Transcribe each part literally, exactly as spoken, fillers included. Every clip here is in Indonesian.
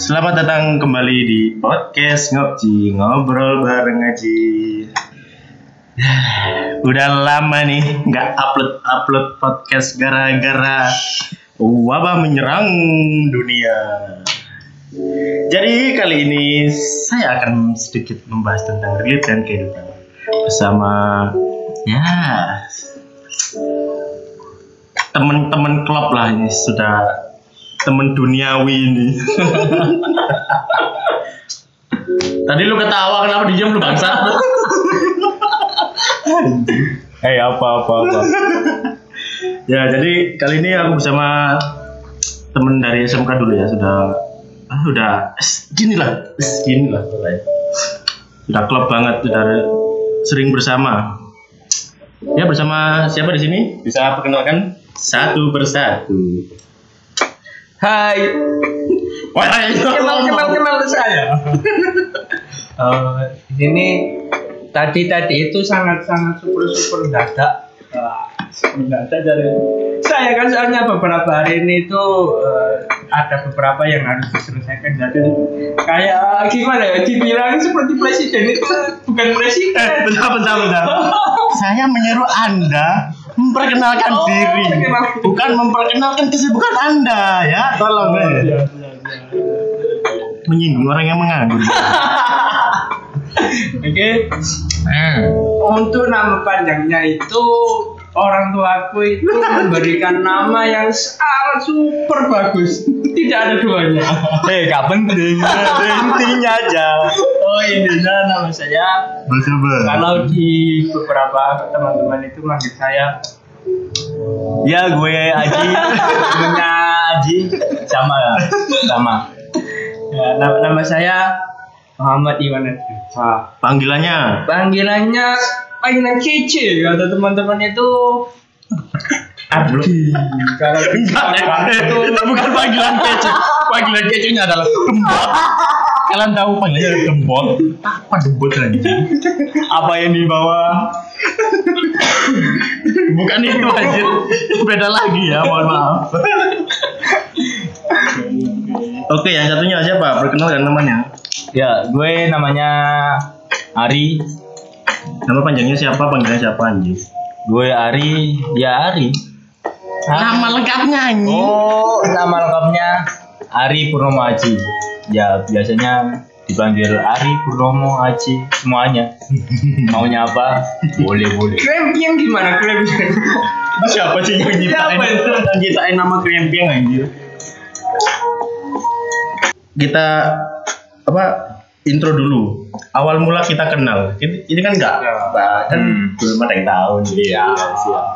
selamat datang kembali di podcast Ngopji Ngobrol bareng Ngaji. Udah lama nih gak upload-upload podcast gara-gara wabah menyerang dunia. Jadi kali ini saya akan sedikit membahas tentang relate dan kehidupan bersama ya teman-teman klub lah, ini sudah temen duniawi ini. Tadi lu ketawa, kenapa diam lu bangsa? Hei apa-apa-apa. Ya jadi kali ini aku bersama temen dari S M K dulu ya, sudah ah, sudah gini lah, gini lah, sudah klop banget, sudah sering bersama. Ya bersama siapa di sini? Bisa perkenalkan satu persatu. Hai, wah, kenal-kenal saya. uh, ini tadi-tadi itu sangat-sangat super-super mendadak, uh, mendadak dari saya kan, soalnya beberapa hari ini itu uh, ada beberapa yang harus diselesaikan, jadi kayak gimana ya? Dibilang seperti presiden itu bukan presiden. Eh, bentar-bentar. Saya menyuruh Anda memperkenalkan oh, diri, bukan memperkenalkan kesibukan Anda ya. Tolong oh, ya. Ya, ya, ya. Menyinggung orang yang menganggur. Oke. Eh. Untuk nama panjangnya itu orang tuaku itu memberikan nama yang sangat super bagus. Tidak ada duanya. Eh, hey, gak penting. Intinya aja. Oh, intinya nama saya. Betul-betul. Kalau di beberapa teman-teman itu manggil saya. Ya, gue Aji. Namanya Aji. Sama lah. Sama. Ya, nama, nama saya Muhammad Iwan Ardiansyah. Panggilannya? Panggilannya panggilan kece kata teman-teman itu Ardi. Kalau itu itu bukan panggilan kece. Panggilan kecenya adalah gembot. Kalian tahu panggilannya adalah gembot. Apa gembot lagi? Apa yang dibawa? Bukan itu anjir. Beda lagi ya, mohon maaf. Oke, yang satunya siapa? Perkenalkan temannya. Ya, gue namanya Ari. Nama panjangnya siapa? Panggilannya siapa anjing? Gue Ari, dia Ari. Hah? Nama lengkapnya anjing. Oh, nama lengkapnya Ari Purnomo Aji. Ya, biasanya dipanggil Ari Purnomo Aji semuanya. Maunya apa? Boleh-boleh. Krempiang gimana krempiang? Siapa sih yang nyiptain? Siapa nyiptain nama krempiang anjing? Kita apa? Intro dulu. Awal mula kita kenal. Ini, ini kan enggak ya, kan hmm. belum ada yang tahu nih. Iya, siap.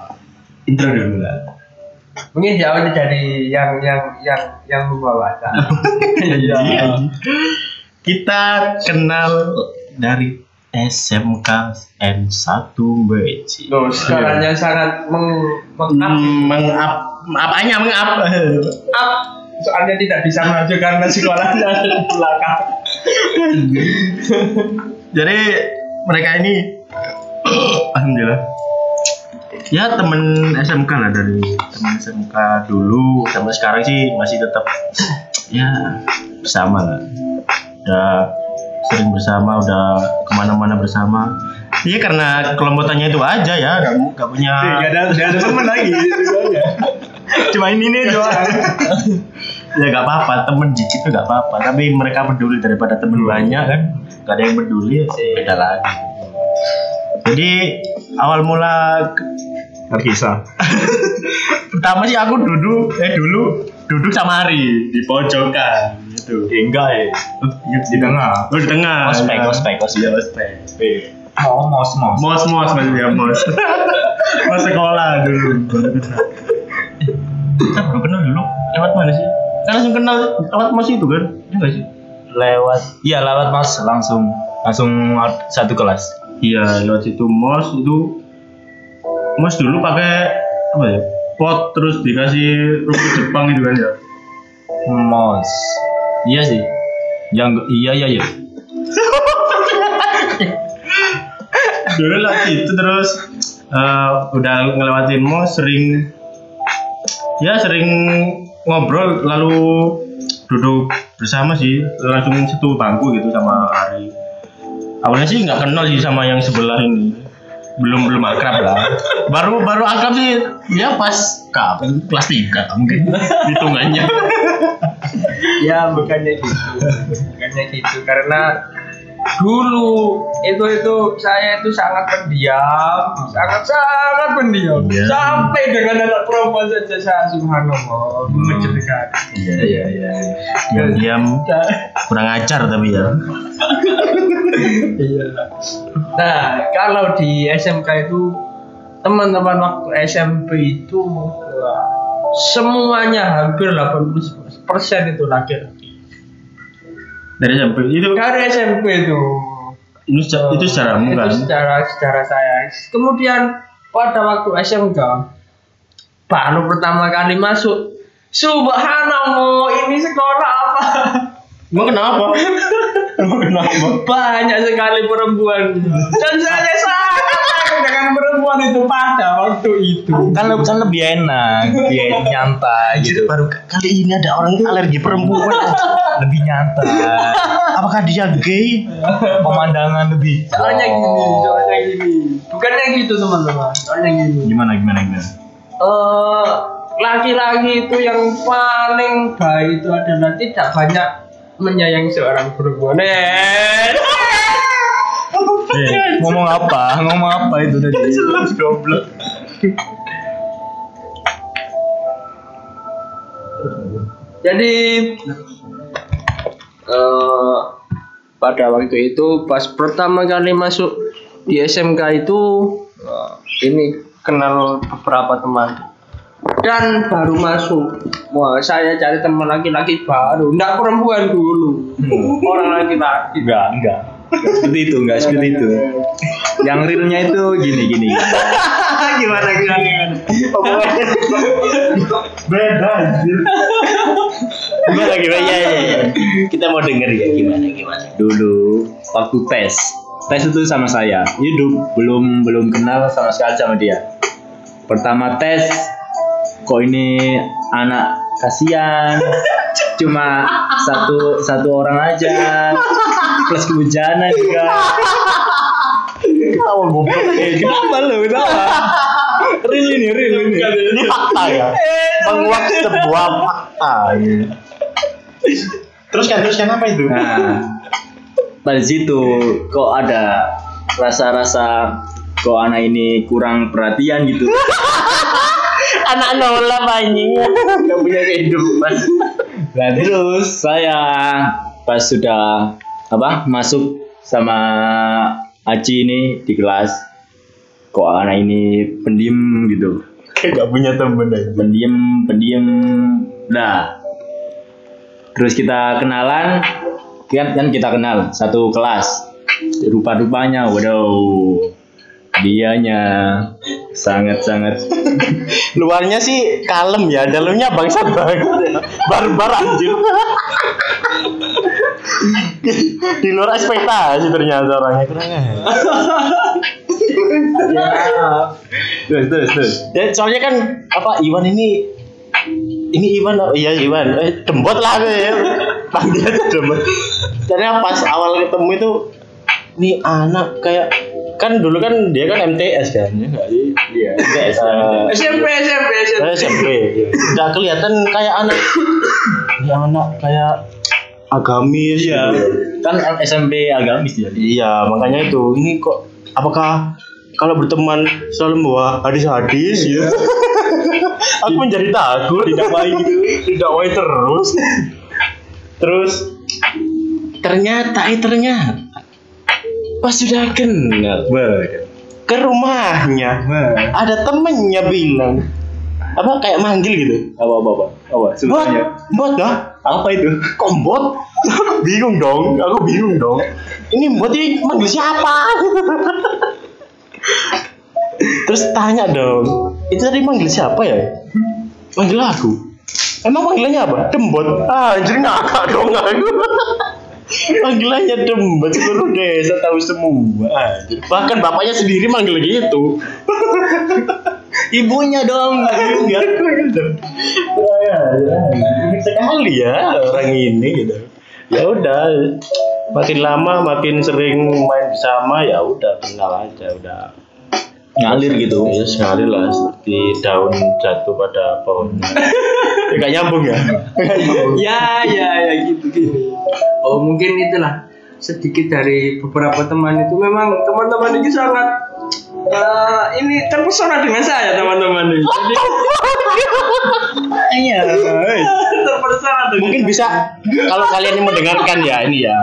Intro dulu lah. Mungkin jauh dari yang yang yang yang membawa acara. Iya. Kita kenal dari S M K N satu B C. Loh, sekarangnya ya. Sangat meng mengap apanya mengap. Up. Soalnya tidak bisa maju karena sekolahnya belakang. Jadi mereka ini alhamdulillah ya teman S M K lah, dari teman S M K dulu sampai sekarang sih masih tetap ya bersama lah, udah sering bersama, udah kemana-mana bersama. Iya karena kelompokannya itu aja ya, nggak nggak punya nggak ada nggak ada teman lagi. Cuma ini nih doang. Ya gak apa-apa, temen dikit tuh gak apa-apa. Tapi mereka peduli daripada temen banyak kan. Gak ada yang peduli, beda lagi. Jadi awal mula terpisah. Pertama sih aku duduk, eh dulu duduk sama Ari di pojokan gitu. Eh, enggak ya. Di tengah. Di tengah. Ospek, ospek, ospek, ospek. Oh, mos, mos. Mos, mos, maksudnya mos. Mos sekolah dulu. Kita baru kenal dulu lewat mana sih? Kan langsung kenal lewat mas itu kan? Iya nggak sih? Lewat, iya lewat mas langsung langsung satu kelas. Iya lewat situ mas itu mas dulu pakai apa ya? Pot terus dikasih rumput Jepang itu kan ya? Mas, iya sih. Yang iya iya iya. Dulu lah itu terus uh, udah ngelewatin mas sering. Ya sering ngobrol lalu duduk bersama sih, langsung satu bangku gitu sama Ari. Awalnya sih nggak kenal sih sama yang sebelah ini, belum belum akrab lah. Baru baru akrab sih ya pas kapan kelas tiga mungkin hitungannya. Ya bukannya gitu, bukannya gitu karena dulu itu itu saya itu sangat pendiam, sangat sangat pendiam. Yeah. Sampai dengan anak perempuan saja saya subhanallah mencurigakan. Iya iya iya. Diam kurang ajar tapi ya. Iya. Nah kalau di S M K itu teman-teman waktu S M P itu semuanya hampir delapan puluh persen itu laki-laki. Dari S M P itu? Dari S M P itu. Itu secara, itu secara umum kan? Itu secara, secara saya. Kemudian pada waktu S M K, baru pertama kali masuk, subhanallah ini sekolah apa? Emang kenapa? Emang kenapa? Banyak sekali perempuan. Dan saya sangat dengan perempuan itu pada waktu itu. Kan lebih kan lebih enak, lebih nyantai gitu. Baru kali ini ada orang alergi perempuan. Lebih nyantai. Apakah dia gay? Pemandangan lebih. Soalnya gini, soalnya gini. Bukannya gitu teman-teman. Soalnya gini. Gimana gimana gimana? Uh, laki-laki itu yang paling baik itu adalah tidak banyak menyayangi seorang perempuan. Eh, ngomong apa? Ngomong apa itu tadi? Jelas goblok. Jadi Uh, pada waktu itu pas pertama kali masuk di S M K itu uh, ini kenal beberapa teman dan baru masuk. Wah, saya cari teman laki-laki baru, enggak perempuan dulu. Hmm. Orang laki-laki. Enggak, enggak. Seperti itu, enggak seperti itu. Yang realnya itu gini-gini. Gimana gimana? Beda anjir. Gimana gimana ya, ya, ya. Kita mau denger ya gimana gimana. Dulu waktu tes, tes itu sama saya. Hidup belum belum kenal sama sekali sama dia. Pertama tes, kok ini anak kasihan. Cuma satu satu orang aja. Plus kehujanan juga. Kamu goblok. Eh, kenapa lu? Kenapa? Real ini, real ini. Ini fakta ya. Menguak sebuah fakta. Terus kan, terus kan apa itu? Nah, dari situ kok ada rasa-rasa kok anak ini kurang perhatian gitu. Anak nolak anjing. Enggak punya kehidupan. Nah, terus saya pas sudah apa masuk sama Aci ini di kelas, kok anak ini pendiam gitu, nggak punya temen aja. pendiam pendiam nah terus kita kenalan kan kan kita kenal satu kelas, rupa-rupanya waduh dianya sangat-sangat luarnya sih kalem ya, dalamnya bangsat banget, barbar anjir. Di luar ekspektasi ternyata orangnya kurang ya. Terus terus terus. Dan soalnya kan apa Iwan ini ini Iwan oh, iya Iwan eh, dembot lah ya. Panggil dembot. Karena pas awal ketemu itu ini anak kayak kan dulu kan dia kan M T S kan ya enggak sih? Iya, M T S. Uh, SMP SMP SMP. SMP. Enggak kelihatan kayak anak ya anak kayak agamis ya gitu. Kan S M P agamis ya. Iya makanya itu ini kok apakah kalau berteman selalu membawa hadis-hadis ya. Aku menjadi takut didakwai gitu, didakwai terus. Terus ternyata eh ternyata pas sudah kenal ke rumahnya ada temennya bilang apa kayak manggil gitu apa apa apa apa sebenarnya bot dah apa itu kombot bingung dong aku bingung dong ini bot ini manggil siapa terus tanya dong itu tadi manggil siapa ya manggil aku emang panggilannya apa dembot ah jadi ngakak dong aku panggilannya dembot seluruh desa tahu semua bahkan bapaknya sendiri manggil gitu ibunya dong nggak sekali ya orang ini gitu ya udah makin lama makin sering main bersama, ya udah kenal aja, udah ngalir gitu. Ya ngalir lah, seperti daun jatuh pada pohon. Enggak nyambung ya? ya ya ya gitu gitu. Oh mungkin itulah sedikit dari beberapa teman itu. Memang teman-teman ini sangat uh, ini terpesona dengan saya teman-teman ini. Jadi, iya. terpesona dengan mungkin bisa kalau kalian yang mendengarkan ya ini ya.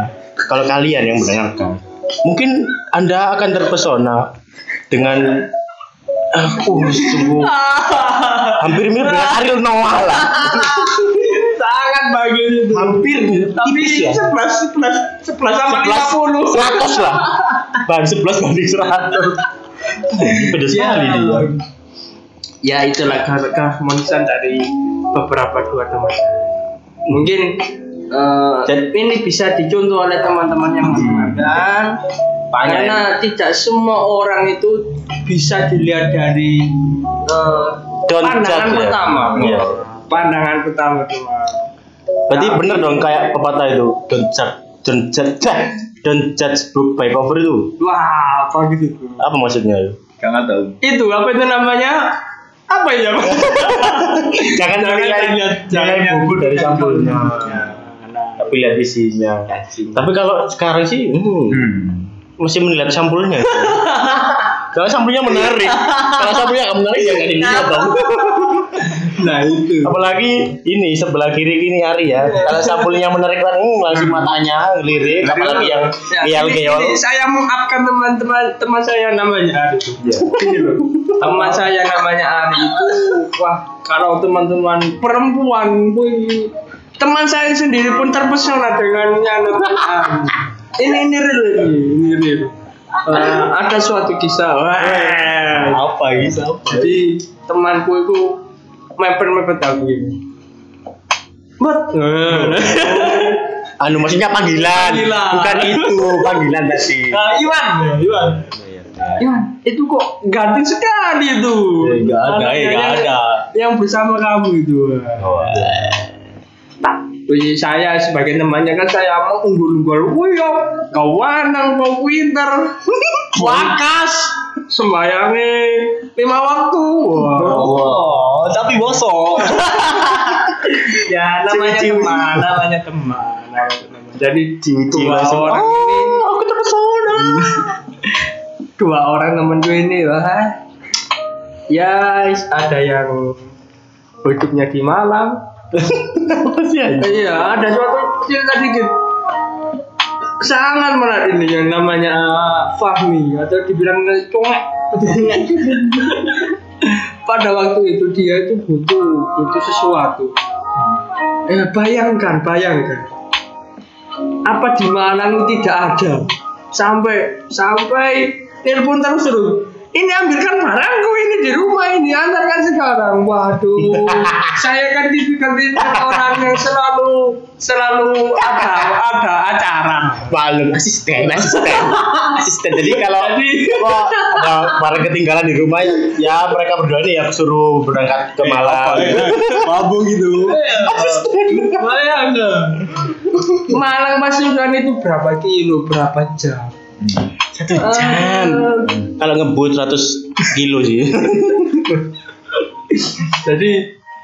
Kalau kalian yang mendengarkan, mungkin Anda akan terpesona dengan aku uh, sungguh hampir mirip dengan Ariel Noah lah. Sangat bagus itu. Hampir mirip. Tapi ya. sebelas sebelas sebelas sama lima puluh. seratus lah. Bang sebelas banding seratus. Pedas sekali ya, dia. Ya itulah keharmonisan dari beberapa dua teman. Mungkin uh, ini bisa dicontoh oleh teman-teman yang mendengarkan. Karena tidak semua orang itu bisa dilihat dari uh, pandangan pertama. Ya. Pandangan pertama cuma. Berarti nah, bener dong kayak pepatah itu, don't judge, don't judge, don't judge book by cover itu. Wah, apa gitu? Apa maksudnya itu? Jangan tahu. Itu apa itu namanya? Apa ya? jangan lihat jangan buku dari sampulnya. Ya, tapi lihat isinya. Tapi kalau sekarang sih, hmm. hmm. mesti melihat sampulnya. Kalau sampulnya menarik, kalau sampulnya nggak menarik ya nggak dilihat bang. Nah itu. Apalagi ini sebelah kiri ini Ari ya. Kalau sampulnya menarik kan, hmm, langsung matanya lirik. Apalagi yang gayol-gayol. Ya, saya mengupkan teman-teman teman saya namanya Ari. Ya. Teman saya namanya Ari itu, wah kalau teman-teman perempuan, wih, teman saya sendiri pun terpesona dengannya. Ini ini real ini real. Uh, ada suatu kisah. Wah, apa kisah? Jadi temanku itu mepet-mepet aku ini. But. Anu maksudnya panggilan, panggilan. Bukan itu panggilan tadi. Uh, Iwan, Iwan. Iwan, itu kok ganteng sekali itu. Enggak ada, enggak ada. Yang bersama kamu itu. Oh. Jadi saya sebagai temannya kan saya mau unggul-unggul, wuyok, kawanang, mau winter, wakas, sembayangi, lima waktu. Wow. Wow. Tapi bosok. Ya namanya teman, namanya teman. Jadi dua orang ini, oh, aku terpesona. Dua orang teman gue ini lah. Ya ada yang hidupnya di Malang. Iya, ada suatu cerita dikit sangat menarik ini yang namanya Fahmi atau dibilang congek. Pada waktu itu dia itu butuh butuh sesuatu. Eh bayangkan, bayangkan. Apa di Malang tidak ada. Sampai sampai telepon terus terus. Ini ambilkan barangku ini di rumah ini, antarkan sekarang. Waduh, saya kan tipikal-tipikal orang yang selalu selalu ada ada acara. Balon asisten, asisten, asisten. Jadi kalau wah, ada barang ketinggalan di rumah, ya mereka berdua ini ya suruh berangkat ke Malang. Mabuk gitu. Asisten, bayang dong. Malang masukan itu berapa kilo, berapa jam? Satu jam uh, kalau ngebut seratus kilo sih. Jadi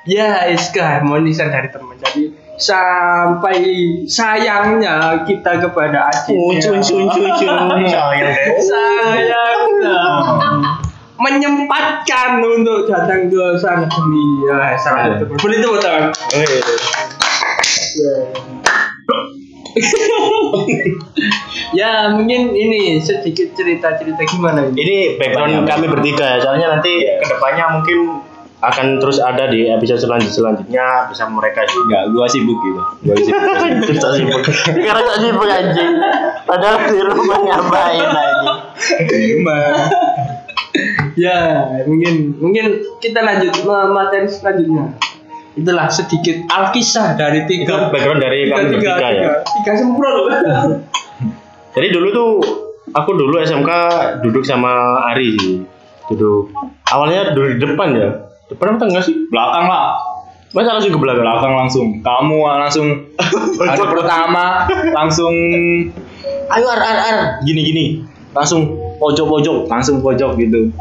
ya is keharmonisan dari teman. Jadi sampai sayangnya kita kepada Aceh ucun ucun sayangnya menyempatkan untuk datang ke sana demi ya salah satu boleh itu betul. Ya mungkin ini sedikit cerita-cerita gimana ini. Ini background kami bertiga ya. Soalnya nanti yeah. kedepannya mungkin akan terus ada di episode selanjut selanjutnya bersama mereka juga. Gua sibuk gitu. Gua sibuk. Gua sibuk. Sekarang gak sibuk anjing. Padahal di rumah ngapain anjing. Di rumah. Ya mungkin mungkin kita lanjut materi selanjutnya. Itulah sedikit alkisah dari tiga. Itu background dari tiga, kami tiga, bertiga tiga, ya. Tiga sempurna loh. Jadi dulu tuh aku dulu S M K duduk sama Ari sih. Duduk awalnya duduk di depan ya. Depan apa tengah sih? Belakang lah. Masa langsung ke belakang langsung. Kamu langsung hari pertama langsung ayo ar ar ar gini-gini. Langsung pojok-pojok, langsung pojok gitu.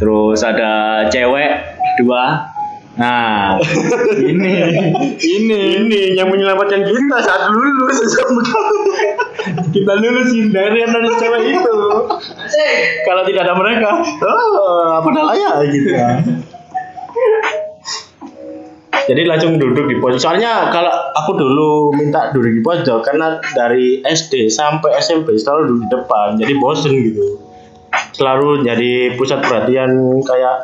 Terus ada cewek dua. Nah, ini ini ini yang menyelamatkan kita saat lulus. Kita lulusin dari anak cewek itu. Kalau tidak ada mereka, oh, apa dalaya gitu. Jadi langsung duduk di pojok. Soalnya kalau aku dulu minta duduk di pojok karena dari S D sampai S M P selalu duduk di depan. Jadi bosen gitu. Selalu jadi pusat perhatian kayak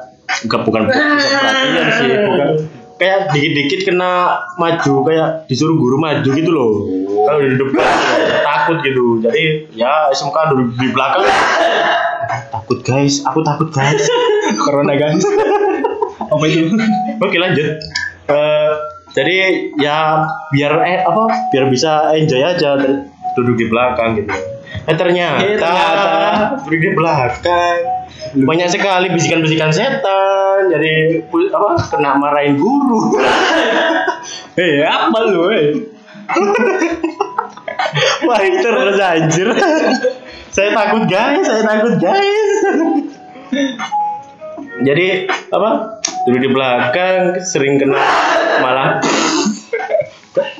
enggak bukan pusat perhatian sih, bukan kayak dikit-dikit kena maju, kayak disuruh guru maju gitu loh. Kalau di depan takut gitu. Jadi ya S M K duduk di belakang. Takut guys, aku takut guys. Corona guys. Apa itu? Oke lanjut. Uh, jadi ya biar eh, apa? Biar bisa enjoy aja duduk di belakang gitu. Eh ternyata, eh, ternyata duduk di belakang banyak sekali bisikan-bisikan setan, jadi apa kena marahin guru. Hei apa lu? Hey? Wah terus anjir. Saya takut guys, saya takut guys. Jadi apa duduk di belakang sering kena malah.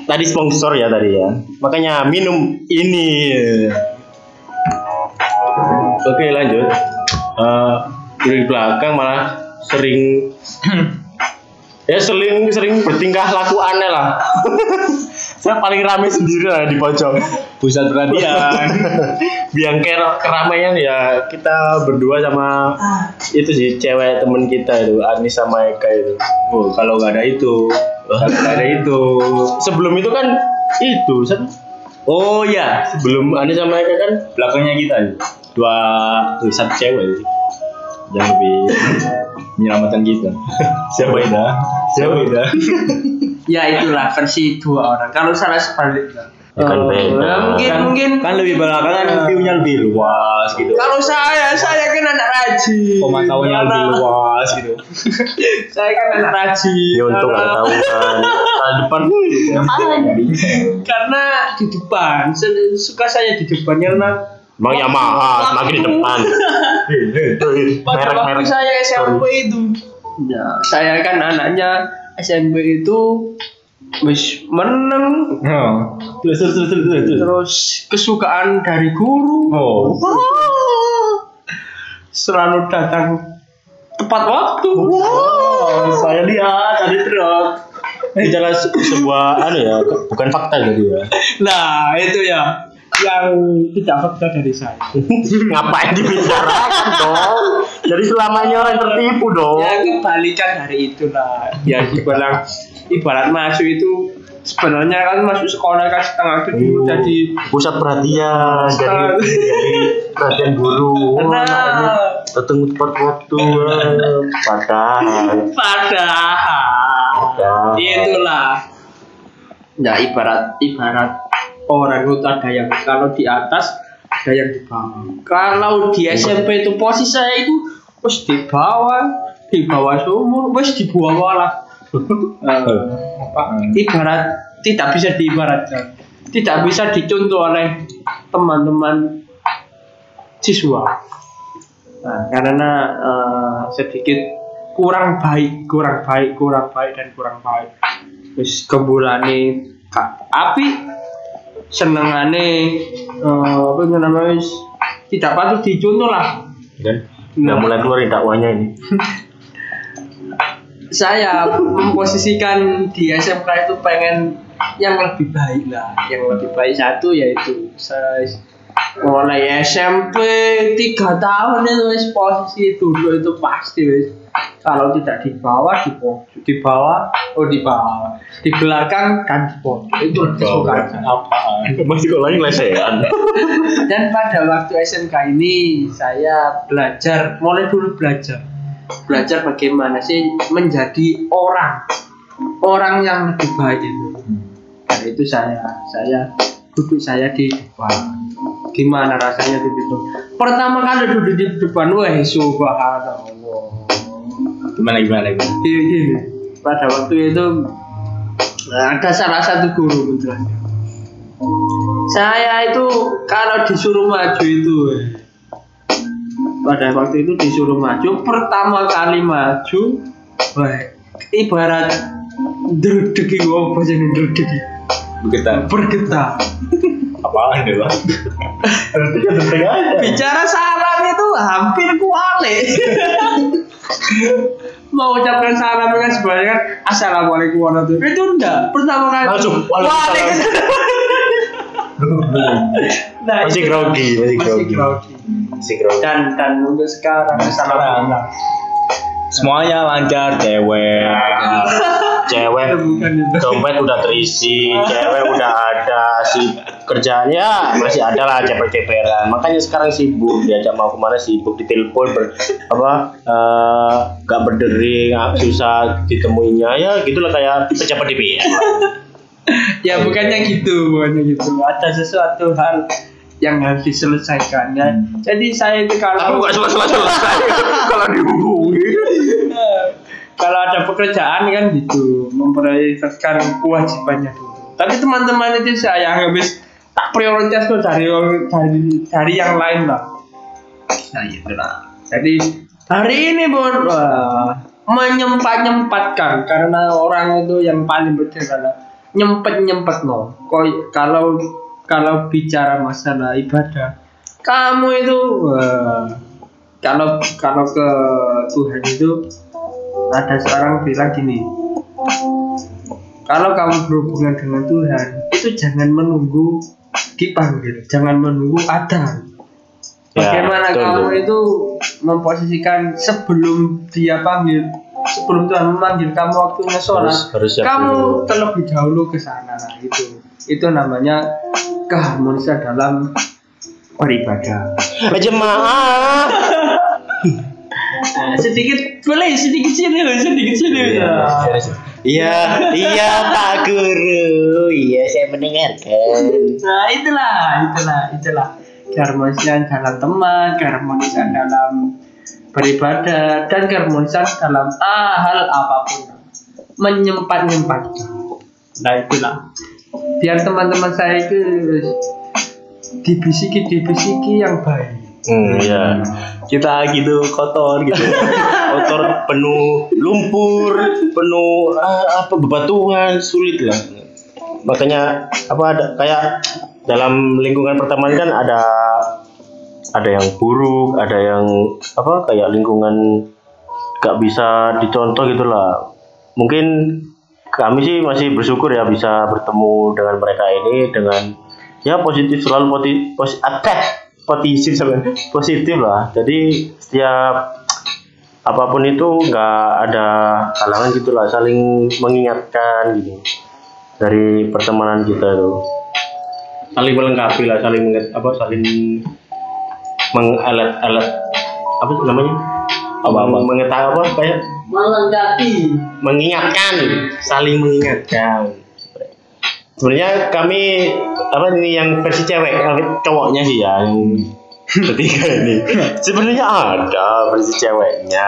Tadi sponsor ya tadi ya, makanya minum ini. Oke lanjut. Uh, dari belakang malah sering ya sering sering bertingkah laku aneh lah. Saya paling rame sendiri lah di pojok pusat perhatian. Biang kerok keramaian ya kita berdua sama itu sih cewek temen kita itu Anis sama Eka itu. Oh kalau nggak ada itu, kalau nggak ada itu sebelum itu kan itu. Oh ya sebelum Anis sama Eka kan belakangnya kita itu. Dua tuh satu cewek yang lebih menyelamatkan kita. Siapa itu? Siapa itu? Ya itulah versi dua orang. Kalau salah sebaliknya. Ya, kan beda. Ya, mungkin kan, mungkin kan lebih belakangan view-nya lebih luas gitu. Kalau saya saya kan anak rajin. Pemantauannya lebih luas gitu. Saya kan anak rajin. Ya untung ada tahunan. Kalau depan karena di depan suka saya di depannya lah. Bang Yamaha, semakin di depan. Pada waktu saya S M P itu, ya, saya kan anaknya S M P itu, wis meneng. Oh. Terus, terus, terus, terus, terus. Terus kesukaan dari guru. Oh. Wow. Selalu datang tepat waktu. Wow. Wow. Saya lihat tadi truk. Ini jelas sebuah anu ya, bukan fakta tadi ya. Nah itu ya. Yang tidak fakta dari saya. Ngapain dibicarakan dong? Jadi selamanya orang tertipu dong. Ya kebalikan dari itulah. Ya ibarat ibarat masuk itu sebenarnya kan masuk sekolah kan setengah itu dulu uh, jadi pusat perhatian setengah. Dari, dari perhatian guru. Nah, datang tepat waktu. Padahal. Padahal. Itulah. Ya ibarat ibarat. Orang itu ada yang kalau di atas ada yang di bawah. Kalau di S M P itu posisi saya itu wes di bawah, di bawah sumur, wes di bawah lah. Ibarat tidak bisa diibaratkan, tidak bisa dicontoh oleh teman-teman siswa. Nah, karena uh, sedikit kurang baik, kurang baik, kurang baik dan kurang baik. Wes kebulane api. Senengane uh, apa namanya tidak patut dicontoh lah. Dan nah, mulai keluarin dakwanya ini. Saya memposisikan di S M K itu pengen yang lebih baik lah, yang lebih baik satu yaitu saya mulai S M P tiga tahun itu posisi dulu itu pasti wis. Kalau tidak di bawah di pojok, di bawah oh di bawah, di belakang kan di pojok itu kesukaan apa? Masih kok lagi lesehan. Dan pada waktu S M K ini saya belajar, mulai dulu belajar, belajar bagaimana sih menjadi orang, orang yang lebih baik itu. Dan itu saya, saya duduk saya di depan. Gimana rasanya duduk itu? Pertama kali duduk di depan, wah subhanallah. Gimana gimana gimana? Pada waktu itu Nah, ada salah satu guru menjelaskan. Saya itu kalau disuruh maju itu, pada waktu itu disuruh maju, pertama kali maju, baik, ibarat derdegi, wow, bahasa ini derdegi. Bergetar. Bergetar. Apaan deh bang? Bicara salam itu hampir kuale. Mau ucapkan salam dengan sebenarnya assalamualaikum warahmatullahi wabarakatuh. Itu enggak. Pertama kali langsung waalaikumsalam. Nah, masih grogi, masih grogi. Masih grogi. Dan dan untuk sekarang assalamualaikum. Semuanya lancar, cewek, cewek, dompet udah terisi, cewek udah ada, si kerjanya masih ada lah, ceper-ceperan. Makanya sekarang sibuk, diajak mau kemana sibuk, ditelepon ber, apa, uh, gak berdering, susah ditemuinya, ya gitulah kayak pejabat D P R. Ya bukannya gitu, bukannya gitu, ada sesuatu hal yang harus diselesaikan ya. Hmm. Jadi saya itu kalau nggak selesai-selesai kalau dihubungi, kalau ada pekerjaan kan gitu, memprioritaskan kewajibannya dulu. Tapi teman-teman itu saya habis tak prioritas tuh dari dari dari yang lain lah. Nah gitulah. Jadi hari ini pun menyempat-nyempatkan karena orang itu yang paling betul adalah nyempet-nyempet loh. Kalau Kalau bicara masalah ibadah, kamu itu uh, kalau kalau ke Tuhan itu ada sekarang bilang gini, kalau kamu berhubungan dengan Tuhan itu jangan menunggu dipanggil, jangan menunggu ada. Bagaimana ya, kamu itu memposisikan sebelum dia panggil, sebelum Tuhan memanggil kamu waktunya sholat, kamu terlebih dahulu ke sana gitu. Itu namanya keharmonisan dalam beribadah. Jemaah. sedikit boleh sedikit serius, sedikit serius. Iya, iya Pak Guru. Iya, saya mendengarkan. Nah, itulah, itulah, itulah. Keharmonisan dalam teman, keharmonisan dalam beribadah, dan keharmonisan dalam hal apapun. Menyempat-nyempatkan. Nah, itulah. Biar teman-teman saya itu dibisiki-dibisiki yang baik. Hmm, ya. Kita gitu kotor gitu. Kotor penuh lumpur, penuh ah, apa bebatuan, sulit lah. Makanya apa ada kayak dalam lingkungan pertemanan kan ada ada yang buruk, ada yang apa kayak lingkungan gak bisa dicontoh gitulah. Mungkin kami sih masih bersyukur ya bisa bertemu dengan mereka ini dengan ya positif, selalu positif, positif, positif, positif lah. Jadi setiap apapun itu nggak ada halangan gitulah, saling mengingatkan gitu dari pertemanan kita itu, saling melengkapi lah, saling mengat, apa saling mengalat-alat apa namanya apa apa mengetahui apa kayak melengkapi, mengingatkan, saling mengingatkan. Sebenarnya kami apa ini yang versi cewek, cowoknya sih ya yang ketiga ini. Sebenarnya ada versi ceweknya.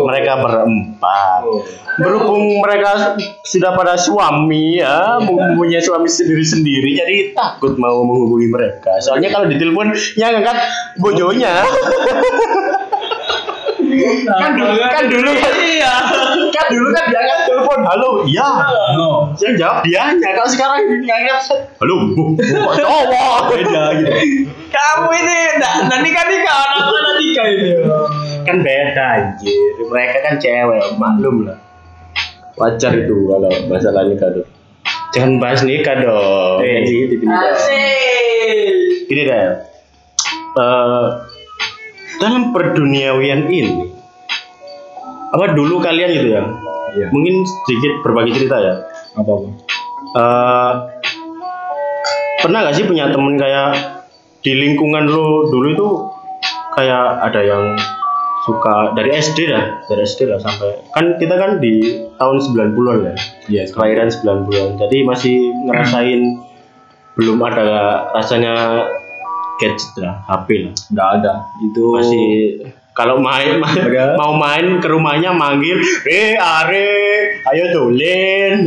Mereka berempat. Berhubung mereka sudah pada suami ya, mempunyai suami sendiri-sendiri, jadi takut mau menghubungi mereka. Soalnya kalau ditelepon yang ngangkat bojonya. Kan dulu kan dulu kan iya kan dulu kan dia kan telepon halo iya no yang jawab dia nya. Kalau sekarang ngangkat halo kok cowok beda gitu. Kamu ini nanti kan nikah orang tiga ini kan beda anjir, mereka kan cewek, maklum lah, wajar itu kalau masalah nikah tuh. Jangan bahas nikah dong, ini ini deh. Dalam perduniawian ini, apa dulu kalian gitu ya? Iya. Mungkin sedikit berbagi cerita ya. Apa apa? Uh, pernah nggak sih punya temen kayak di lingkungan lo dulu itu kayak ada yang suka dari S D lah, dari S D lah sampai kan kita kan di tahun sembilan puluhan ya. Iya. Yes. Kelahiran sembilan puluhan. Jadi masih ngerasain hmm. belum ada rasanya gadget lah, H P lah, nggak ada. Itu masih Kalau main, main mau main ke rumahnya manggil, "Eh, Ari, ayo dolen."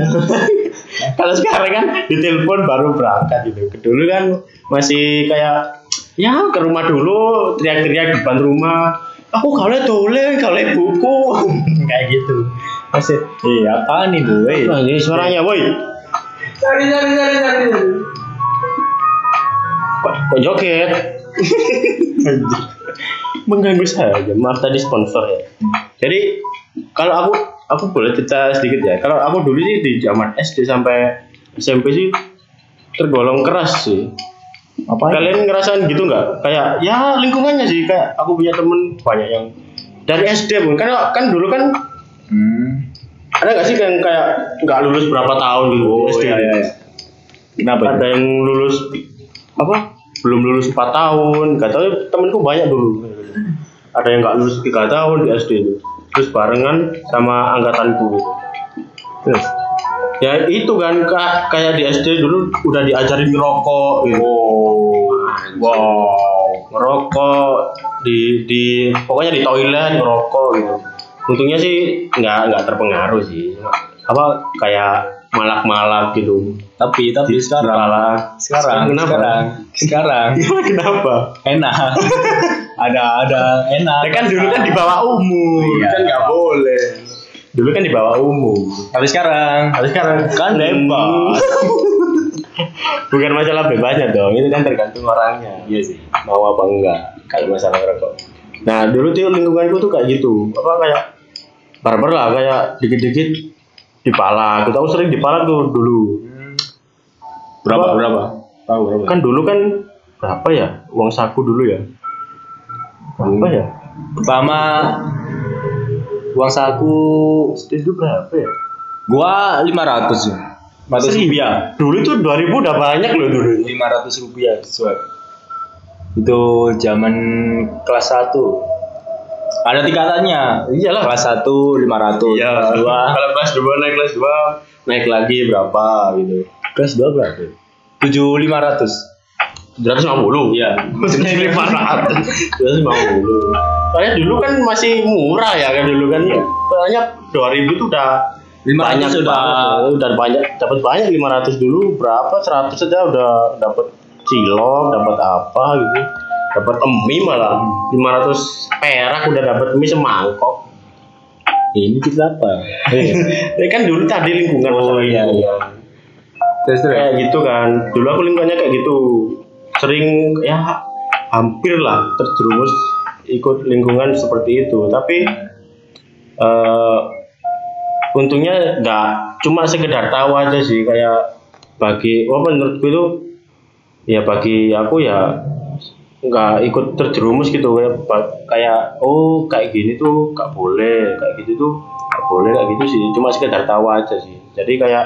Kalau sekarang kan ditelepon baru berangkat gitu. Dulu kan masih kayak ya ke rumah dulu, teriak-teriak depan rumah, "Aku kale dolen, kale buku." Kayak gitu. Masih, "Eh, apaan ini, woi?" Ini suaranya, woi. Cari cari cari cari. Kok, kok joget? Mengganggu saya aja, maaf tadi sponsor ya. Jadi kalau aku aku boleh cerita sedikit ya. Kalau aku dulu sih di zaman S D sampai S M P sih tergolong keras sih. Apa kalian ngerasain gitu nggak? Kayak ya lingkungannya sih, kayak aku punya temen banyak yang dari S D pun. Kan kan dulu kan hmm. ada nggak sih yang kayak nggak lulus berapa tahun gitu? Oh, S D ya, ya. Kenapa? Ada yang lulus apa? Belum lulus empat tahun, nggak tahu temenku banyak dulu. Ada yang nggak lulus tiga tahun di S D itu, terus barengan sama angkatanku. Terus, ya itu kan kayak di S D dulu udah diajarin ngerokok. Gitu. Wow, wow, ngerokok di di pokoknya di toilet ngerokok gitu. Untungnya sih nggak nggak terpengaruh sih. Apa kayak malak-malak gitu. Tapi tapi sekarang lala. sekarang kenapa? Sekarang. Sekarang. Kenapa? Enak. ada ada enak. Ya kan dulu kan di bawah umur, iya. Kan enggak boleh. Dulu kan di bawah umur. Tapi sekarang, tapi sekarang kan bebas. Bukan masalah bebasnya dong, itu kan tergantung orangnya. Iya sih. Mau apa enggak kalau masalah rokok. Nah, dulu tuh lingkunganku tuh kayak gitu. Apa kayak barbar lah, kayak dikit-dikit dipalak, kita sering dipalak tuh dulu. Berapa apa? berapa? Tahu berapa? Kan dulu kan berapa ya? Uang saku dulu ya. Berapa ya? Pertama uang saku itu berapa ya? Gua lima ratus ya. empat ratus rupiah. Dulu itu dua ribu udah banyak loh dulu. lima ratus rupiah soal. Itu zaman kelas satu. Ada tingkatannya. Iyalah kelas satu lima ratus, iya. Kelas dua. Kalau kelas dua naik kelas dua naik lagi berapa gitu. Kelas dua berapa? tujuh ribu lima ratus. dua ratus lima puluh. Iya. tujuh ribu lima ratus. dua ratus lima puluh. Soalnya dulu kan masih murah ya kan dulu kan. Banyak dua ribu itu udah banyak sudah udah banyak dapat banyak lima ratus dulu berapa seratus aja udah dapat cilok, dapat apa gitu. Dapat mie malah lima ratus perak udah dapat mie semangkok. Ini kita apa? Ini kan dulu tadi lingkungan. Oh iya iya. Terus kayak gitu kan. Dulu aku lingkungannya kayak gitu. Sering ya hampir lah terjerumus ikut lingkungan seperti itu. Tapi uh, untungnya enggak cuma sekedar tahu aja sih kayak bagi oh menurutku itu ya bagi aku ya nggak ikut terjerumus gitu kayak oh kayak gini tuh nggak boleh kayak gitu tuh nggak boleh kayak gitu sih cuma sekedar tahu aja sih jadi kayak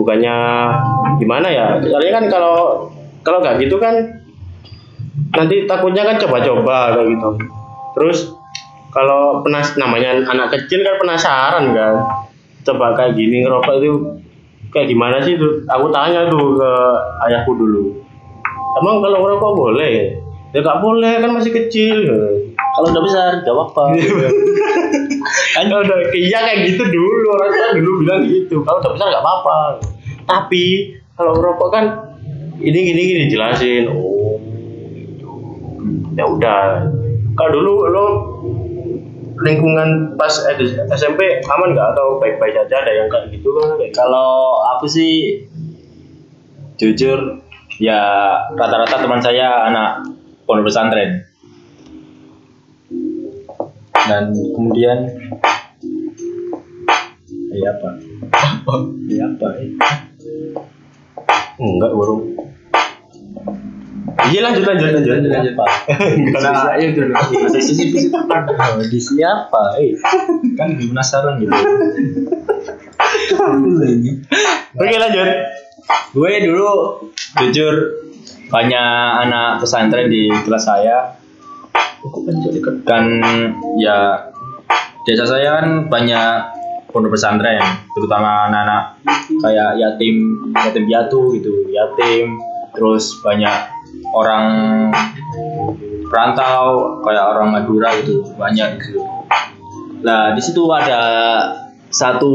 bukannya gimana ya soalnya kan kalau kalau nggak gitu kan nanti takutnya kan coba-coba kayak gitu terus kalau penas namanya anak kecil kan penasaran kan coba kayak gini ngerokok itu kayak gimana sih tuh aku tanya tuh ke ayahku dulu emang kalau ngerokok boleh ya gak boleh kan masih kecil kalau udah besar gak apa-apa kan udah iya kayak gitu dulu orang tua dulu bilang gitu kalau udah besar gak apa-apa tapi kalau ngerokok kan ini gini gini jelasin oh gitu ya udah kalau dulu lo lingkungan pas S M P aman gak atau baik-baik aja ada yang kayak gitu kan kalau aku sih jujur ya rata-rata teman saya anak pondok pesantren dan kemudian iya apa iya apa eh. enggak burung iya lanjut lanjut lanjut lanjut lanjut pak nah itu masih sisi sisi di siapa eh kan penasaran gitu oke lanjut gue dulu jujur banyak anak pesantren di kelas saya dan ya desa saya kan banyak pondok pesantren terutama anak-anak kayak yatim yatim piatu gitu yatim terus banyak orang perantau kayak orang Madura gitu, banyak gitu. Nah, di situ ada satu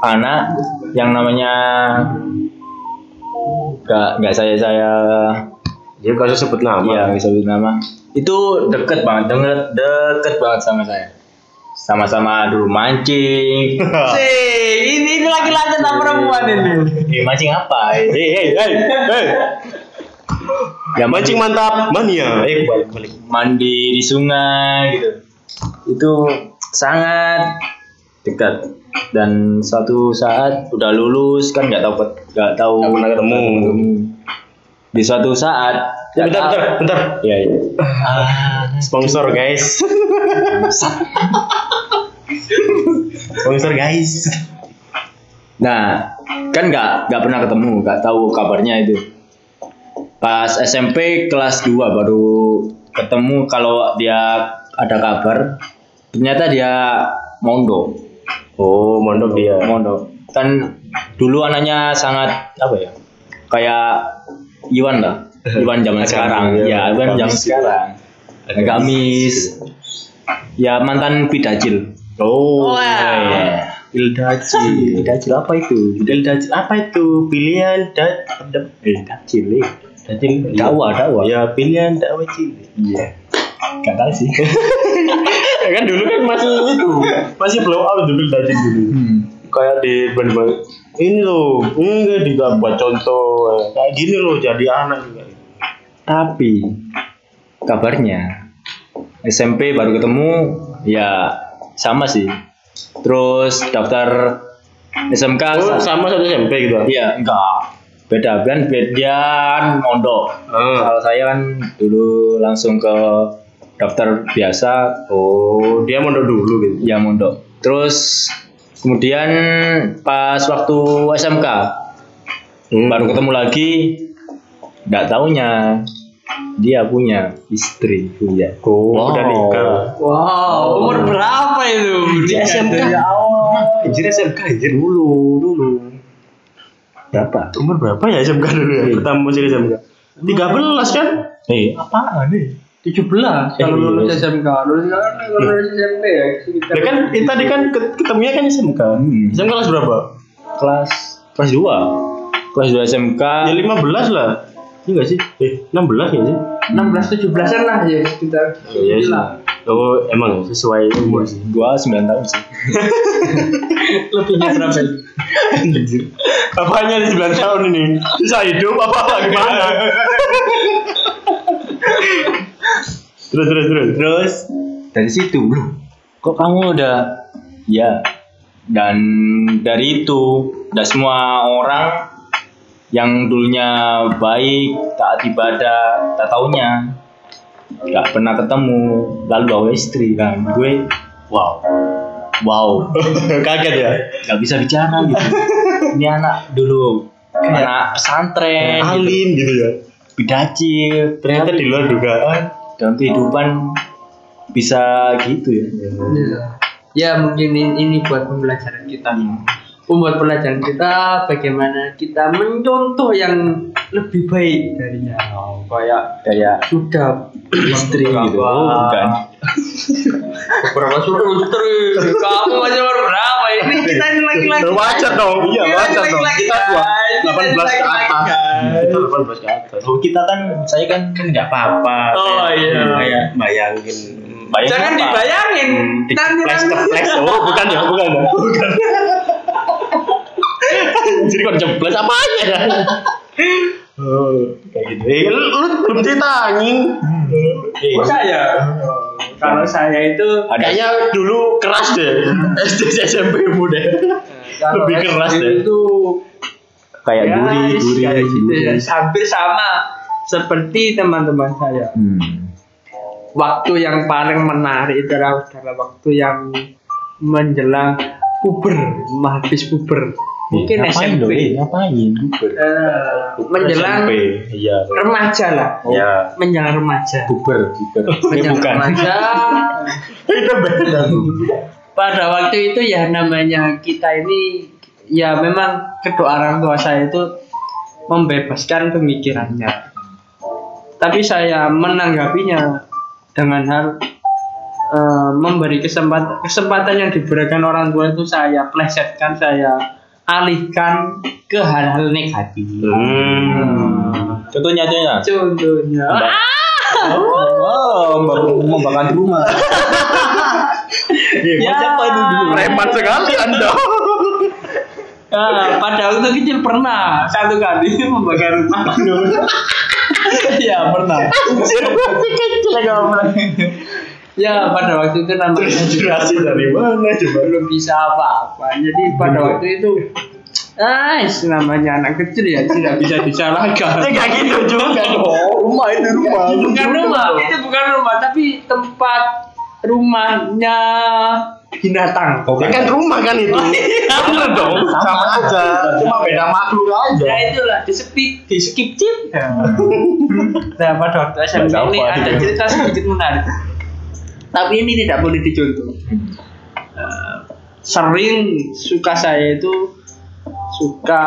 anak yang namanya enggak enggak saya saya dia enggak usah sebut nama. Iya, enggak usah sebut nama. Itu deket banget, deket, deket banget sama saya. Sama-sama dulu mancing. Sih, ini ini lagi lanjut sama perempuan ini. Eh, mancing apa? Eh, eh, eh. Ya mancing mantap, mania. Eh, balik-balik. Mandi di sungai gitu. Itu sangat dekat. Dan suatu saat udah lulus kan enggak tahu enggak tahu pernah ketemu. Di suatu saat bentar, bentar, bentar. Iya, iya. Ah, sponsor guys. Sponsor guys. Nah, kan enggak enggak pernah ketemu, enggak tahu kabarnya itu. Pas S M P kelas dua baru ketemu kalau dia ada kabar. Ternyata dia mondok. Oh, mondok dia. Mondok. Kan dulu anaknya sangat apa ya? Kayak Iwan lah. Iwan zaman sekarang. Ya, Iwan zaman sekarang. Agamis. Ya, mantan Pidacil. Oh. Wow. Yeah. Pidacil. Pidacil apa itu? Pidacil apa itu? Pilihan dan Pidacil. Pidacil dakwah, dakwah. Ya, pilihan dakwah Cili. Iya. Enggak tahu sih. Kan dulu kan masih itu. Masih blow out dulu Pidacil dulu. Hmm. Kayak di bener-bener ini loh, enggak juga buat contoh kayak gini loh jadi anak juga. Tapi kabarnya S M P baru ketemu ya sama sih. Terus daftar S M K oh, sama satu S M P gitu. Iya, enggak. Beda kan bedaan mondok. Hmm. Kalau saya kan dulu langsung ke daftar biasa. Oh, dia mondok dulu gitu. Iya, mondok. Terus kemudian pas waktu S M K hmm. baru ketemu lagi, nggak taunya dia punya istri punya. Oh, wow. Udah nikah. Wow, umur berapa itu? Di S M K. Anjir S M K anjir dulu dulu. Berapa? Umur berapa ya S M K dulu ya? Pertama sih S M K. tiga belas kan? Eh, apaan nih? tujuh belas kalau lulus S M K, lulus kan kalau lulus S M P ya. Ya kan itu tadi kan ketemunya kan S M K. Hmm. S M K kelas berapa? Kelas kelas dua. Kelas dua S M K. Ya lima belas lah. Ini enggak sih? Eh, enam belas ya sih? enam belas tujuh belasan lah ya sekitar. Oh, iya sih. Oh, emang sesuai umur sih. Gua sembilan tahun sih. Lebihnya berapa? Apanya di sembilan tahun ini? Bisa hidup apa gimana? Terus terus terus terus dari situ loh kok kamu udah ya dan dari itu udah semua orang yang dulunya baik taat ibadah tak taunya nggak pernah ketemu lalu bawa istri kan gue wow wow kaget ya nggak bisa bicara gitu ini anak dulu anak pesantren alim gitu, gitu ya Pidacil ternyata di luar dugaan dalam kehidupan bisa gitu ya. Ya mungkin ini buat pembelajaran kita nih. Buat pembelajaran kita bagaimana kita mencontoh yang lebih baik darinya. Oh, kayak kayak sudah istri gitu. Oh, bukan. Berapa sudah istri? Kamu aja baru berapa ini? Kita ini laki-laki. Wajar dong. Iya, wajar dong. Kita delapan belas ke atas. Itu delapan belas ke atas. Oh, kita kan saya kan kan enggak apa-apa. Oh iya. Kayak bayangin. bayangin. Jangan apa? Dibayangin. Flash-flash. Oh, bukan ya, bukan. Bukan. Jadi kok jeblas apanya ya? Oh, kayak gitu. Eh, lu belum ditangin. Saya kalau saya itu kayaknya dulu keras deh. S D S M P muda. Lebih keras deh. Itu kayak ya, duri, duri, kayak gitu ya. Hampir sama seperti teman-teman saya. Hmm. Waktu yang paling menarik itu adalah waktu yang menjelang puber, habis puber. Mungkin eh, ngapain S M P. Doi, ngapain puber? Uh, menjelang ya, remaja lah. Oh. Ya. Menjelang remaja. Puber, puber. Menjelang remaja. Itu beda. Pada waktu itu ya namanya kita ini. Ya memang kedua orang tua saya itu membebaskan pemikirannya. tapi saya menanggapinya dengan hal uh, memberi kesempatan kesempatan yang diberikan orang tua itu saya plesetkan, saya alihkan ke hal-hal negatif. Hmm. Contohnya aja ya. Contohnya. Mbak. Oh, wow, mbak membakar rumah. Ya, ya. Siapa itu dulu? Remat sekali Anda. Ya, pada waktu kecil pernah satu kali membakar rumah. Ya pernah. Ya pada waktu itu namanya durasi dari mana coba, belum bisa apa-apa. Jadi pada waktu itu ah namanya anak kecil ya tidak bisa disalahkan. Enggak gitu juga dong. Rumah itu rumah. Bukan rumah, itu bukan rumah tapi tempat rumahnya binatang. Ya kan rumah kan itu. Bener dong. Sama aja. Cuma beda makhluk aja. Ya itulah di skip, di skip cip. Nah pada waktu S M K ini ada cerita sedikit menarik. Tapi ini tidak boleh dicontoh. Uh, sering suka saya itu suka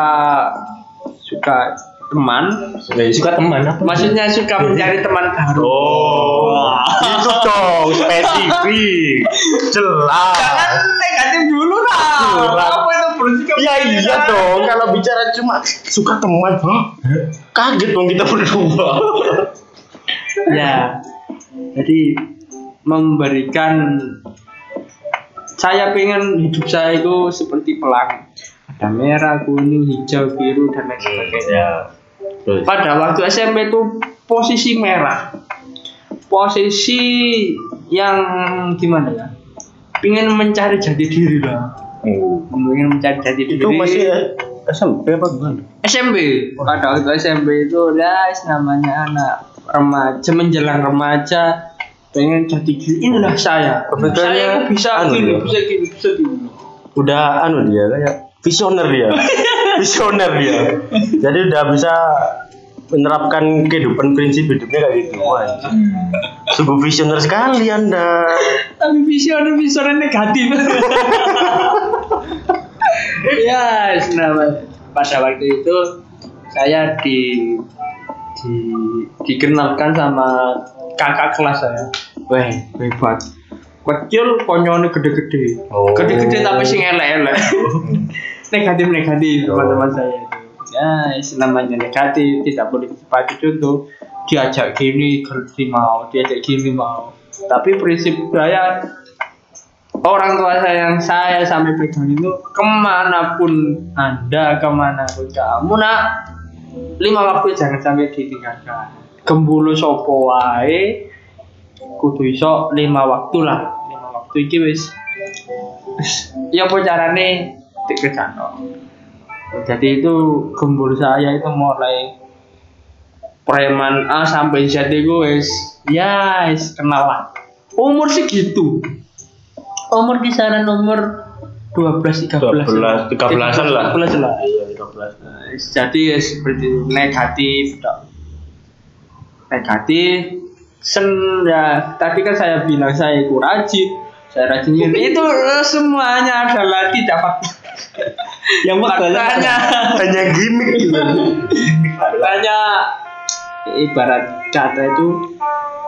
suka teman, suka, suka teman apa? Maksudnya suka mencari teman baru. Oh, itu dong spesifik, jelas. Jangan negatif dulu lah. Apa itu bersikap? Ya iya dong. Kalau bicara cuma suka teman, huh? Kaget dong kita berdua. Ya, jadi memberikan saya pengen hidup saya itu seperti pelangi, ada merah, kuning, hijau, biru dan lain sebagainya. Yeah. Pada waktu S M P itu posisi merah, posisi yang gimana ya, pengen mencari jati diri lah. Oh. Pengen mencari jati diri itu masih S M P apa bukan? S M P pada waktu S M P itu guys namanya anak remaja menjelang remaja. Pengen jadi gini, inilah saya. Saya bisa gini, bisa gini, bisa gini. Udah anu dia kayak visioner dia. Visioner dia. Jadi udah bisa menerapkan kehidupan prinsip hidupnya kayak gitu. Hmm. Sungguh visioner sekali Anda. Tapi visioner visioner negatif. Ya, senang. Pada waktu itu saya di di dikenalkan sama kakak kelas saya. Wah, hebat. Kecil konyolnya gede-gede. Oh. Gede-gede tapi sing elek-elek. Negatif-negatif teman-teman saya itu. Ya, namanya negatif, tidak boleh dipakai contoh. Diajak gini gede mau, diajak gini mau. Tapi prinsip saya orang tua saya yang saya sampai pegang itu kemanapun Anda, kemanapun kamu nak, lima waktu jangan sampai ditinggalkan. Gembulu sopo wae kudu iso lima waktu lah. Lima waktu iki wis ya apa carane dikecano. Jadi itu gembul saya itu mulai preman A sampai Z iku wis ya wis kenal lah. Umur segitu. Umur kisaran umur dua belas tiga belas tiga belasan lah. tiga belas lah. Iya tiga belas. Jadi seperti negatif tok. Negatif, sen, ya, tadi kan saya bilang saya itu rajin, saya rajin ini itu semuanya adalah tidak fakta. Yang faktanya hanya gimmick gitu. Faktanya ibarat data itu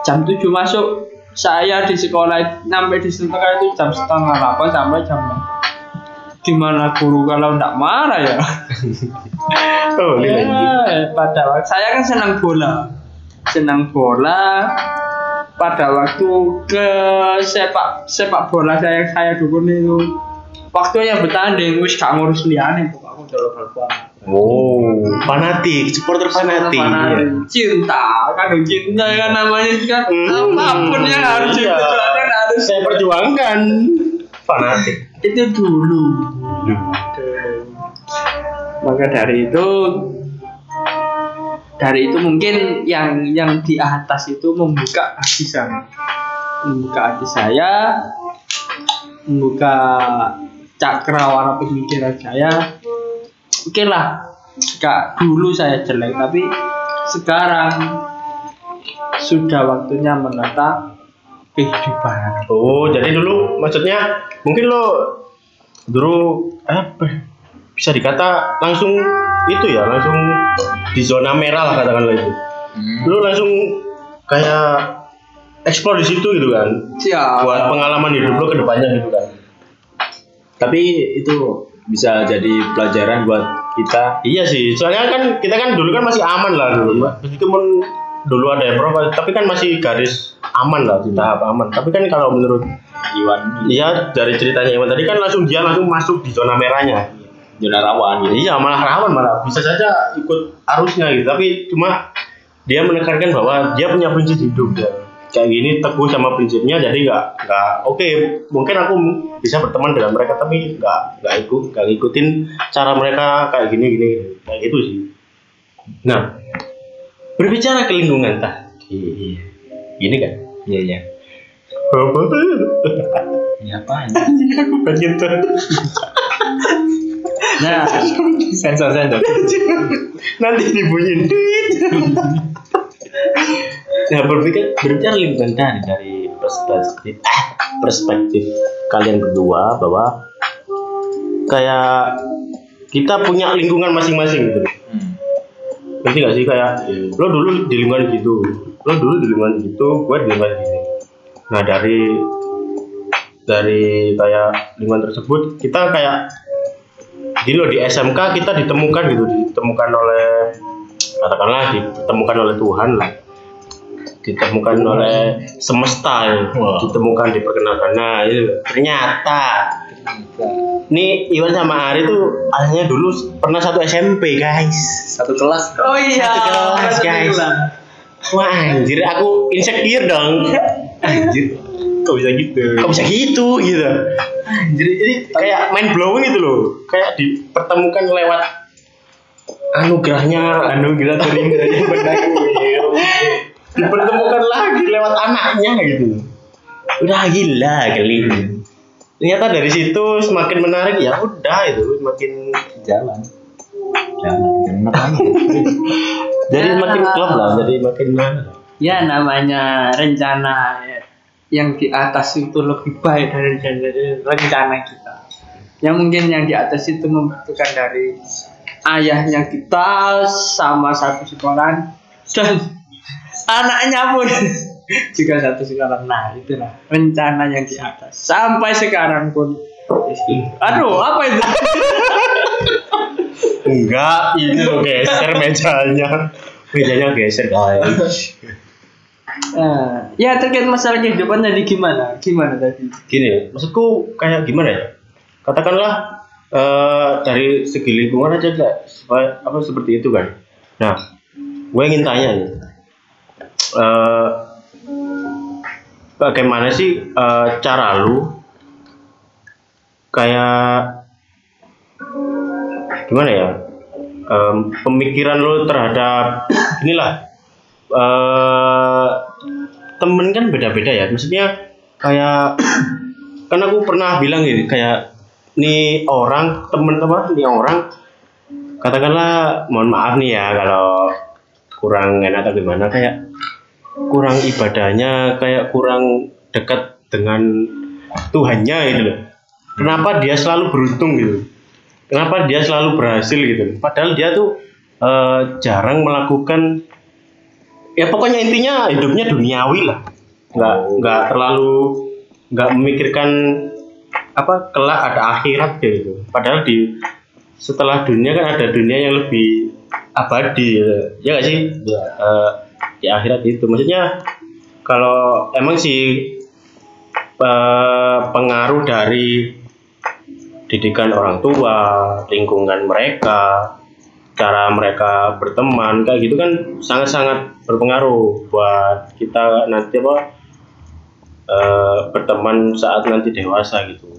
jam tujuh masuk, saya di sekolah sampai di sekolah itu jam setengah delapan sampai jam enam. Gimana guru kalau tidak marah ya? Oh, ya, padahal saya kan senang bola. Senang bola. Pada waktu ke sepak sepak bola saya saya dukung itu waktunya bertanding wis gak ngurus liyane pokokku dolo bal bola. Oh, fanatik, supporter fanatik. Cinta, kan cinta kan namanya kan hmm. apapun yang harus iya. Diperjuangkan harus saya perjuangkan. Fanatik. Itu dulu. Hmm. Maka dari itu Dari itu mungkin yang yang di atas itu membuka hati saya, membuka hati saya, membuka cakrawala pemikiran saya. Oke lah, gak dulu saya jelek, tapi sekarang sudah waktunya menata kehidupan. Oh, jadi dulu maksudnya mungkin lo dulu apa? Bisa dikata langsung itu ya langsung di zona merah lah katakanlah itu hmm. lu langsung kayak eksplor di situ gitu kan. Siap. Buat pengalaman hidup lu ke depannya gitu kan. Tapi itu bisa jadi pelajaran buat kita. Iya sih, soalnya kan kita kan dulu kan masih aman lah dulu. Meskipun dulu ada yang pro, tapi kan masih garis aman lah, di tahap aman. Tapi kan kalau menurut Iwan, iya dari ceritanya Iwan tadi kan langsung dia langsung masuk di zona merahnya, zona rawan gitu. Iya, malah rawan, malah bisa saja ikut arusnya gitu. Tapi cuma dia menekankan bahwa dia punya prinsip hidup dia. Kayak gini teguh sama prinsipnya, jadi nggak nggak oke okay, mungkin aku bisa berteman dengan mereka tapi nggak nggak ikut nggak ngikutin cara mereka kayak gini gini kayak gitu sih. Nah, berbicara ke lingkungan tadi gini kan, iya iya ya apa ini aku pengen tuh nah sensor sensor nanti dibunyin duit. Nah, berpikir berbicara lingkungan dari dari perspektif eh, perspektif kalian berdua bahwa kayak kita punya lingkungan masing-masing gitu. Ngerti hmm. nggak sih kayak hmm. lo dulu di lingkungan gitu, lo dulu di lingkungan gitu, gue di lingkungan gini. Nah dari dari kayak lingkungan tersebut kita kayak di lo di S M K kita ditemukan gitu, ditemukan oleh katakanlah ditemukan oleh Tuhan lah, ditemukan oh. oleh semesta ya. Wow. Ditemukan diperkenalkan. Nah itu ternyata ini Iwan sama Ari tuh asalnya dulu pernah satu S M P guys, satu kelas. Oh iya, satu kelas guys. Wah anjir, aku insecure dong. Anjir, kok bisa gitu, kok bisa gitu gitu anjir. Jadi kayak mind blowing itu loh, kayak dipertemukan lewat anugerahnya, anugerah tering dari bendaku, dipertemukan lagi lewat anaknya gitu. Udah gila kali. Ternyata dari situ semakin menarik ya, udah itu semakin jalan, jalan, jalan. Jadi ya, makin klop lah, jadi makin mana? Ya namanya rencana yang di atas itu lebih baik dari rencana kita. Yang mungkin yang di atas itu membutuhkan dari ayahnya kita sama satu sekolahan dan anaknya pun juga satu sekolahan. Nah itulah rencana yang di atas sampai sekarang pun. Aduh apa itu? Enggak, itu geser mejanya, mejanya geser guys. Uh, ya terkait masalah kehidupan tadi gimana? Gimana tadi? Gini, maksudku kayak gimana ya? Katakanlah. Uh, dari segi lingkungan aja lah, apa seperti itu kan. Nah, gue ingin tanya nih, uh, bagaimana sih uh, cara lu kayak gimana ya um, pemikiran lu terhadap inilah uh, temen kan beda-beda ya. Maksudnya kayak kan aku pernah bilang gini kayak nih orang teman-teman nih orang katakanlah mohon maaf nih ya kalau kurang enak atau gimana, kayak kurang ibadahnya, kayak kurang dekat dengan Tuhannya gitu loh. Kenapa dia selalu beruntung gitu, kenapa dia selalu berhasil gitu, padahal dia tuh e, jarang melakukan ya, pokoknya intinya hidupnya duniawi lah, nggak nggak terlalu nggak memikirkan apa kelak ada akhirat gitu. Padahal di setelah dunia kan ada dunia yang lebih abadi ya nggak sih ya. Uh, di akhirat itu maksudnya kalau emang sih uh, pengaruh dari didikan orang tua, lingkungan mereka, cara mereka berteman kayak gitu kan sangat-sangat berpengaruh buat kita nanti apa uh, berteman saat nanti dewasa gitu.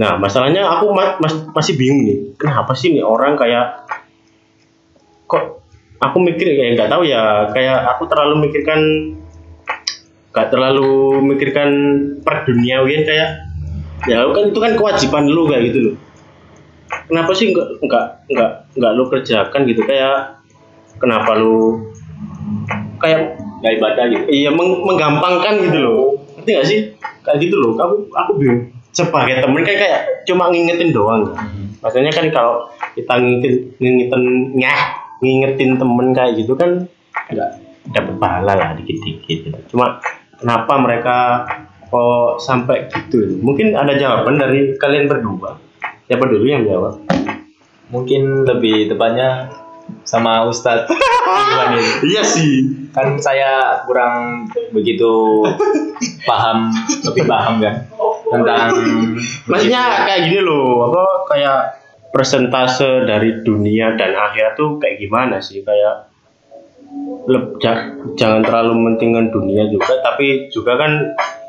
Nah masalahnya aku ma- mas- masih bingung nih, kenapa sih nih orang kayak kok aku mikir ya nggak tahu ya, kayak aku terlalu mikirkan nggak terlalu mikirkan perduniawian kayak ya kan itu kan kewajiban lu kayak gitu loh. Kenapa sih nggak nggak nggak nggak lu kerjakan gitu, kayak kenapa lu kayak nggak ibadah gitu? Iya meng- menggampangkan gitu loh, ngerti nggak sih kayak gitu loh. Aku aku bingung. Sebagai temen kan kayak cuma ngingetin doang kan. Hmm. Maksudnya kan kalau kita ngingetin ngingetin nyah, ngingetin temen kayak gitu kan enggak dapat pahala lah dikit-dikit. Cuma kenapa mereka kok sampai gitu? Mungkin ada jawaban dari kalian berdua. Siapa dulu yang jawab? Mungkin lebih tepatnya sama Ustadz Iwan. Iya sih. Kan saya kurang begitu paham, lebih paham kan tentang. Maksudnya kayak gini loh, apa kayak persentase dari dunia dan akhirat tuh kayak gimana sih? Kayak jangan terlalu mementingkan dunia juga, tapi juga kan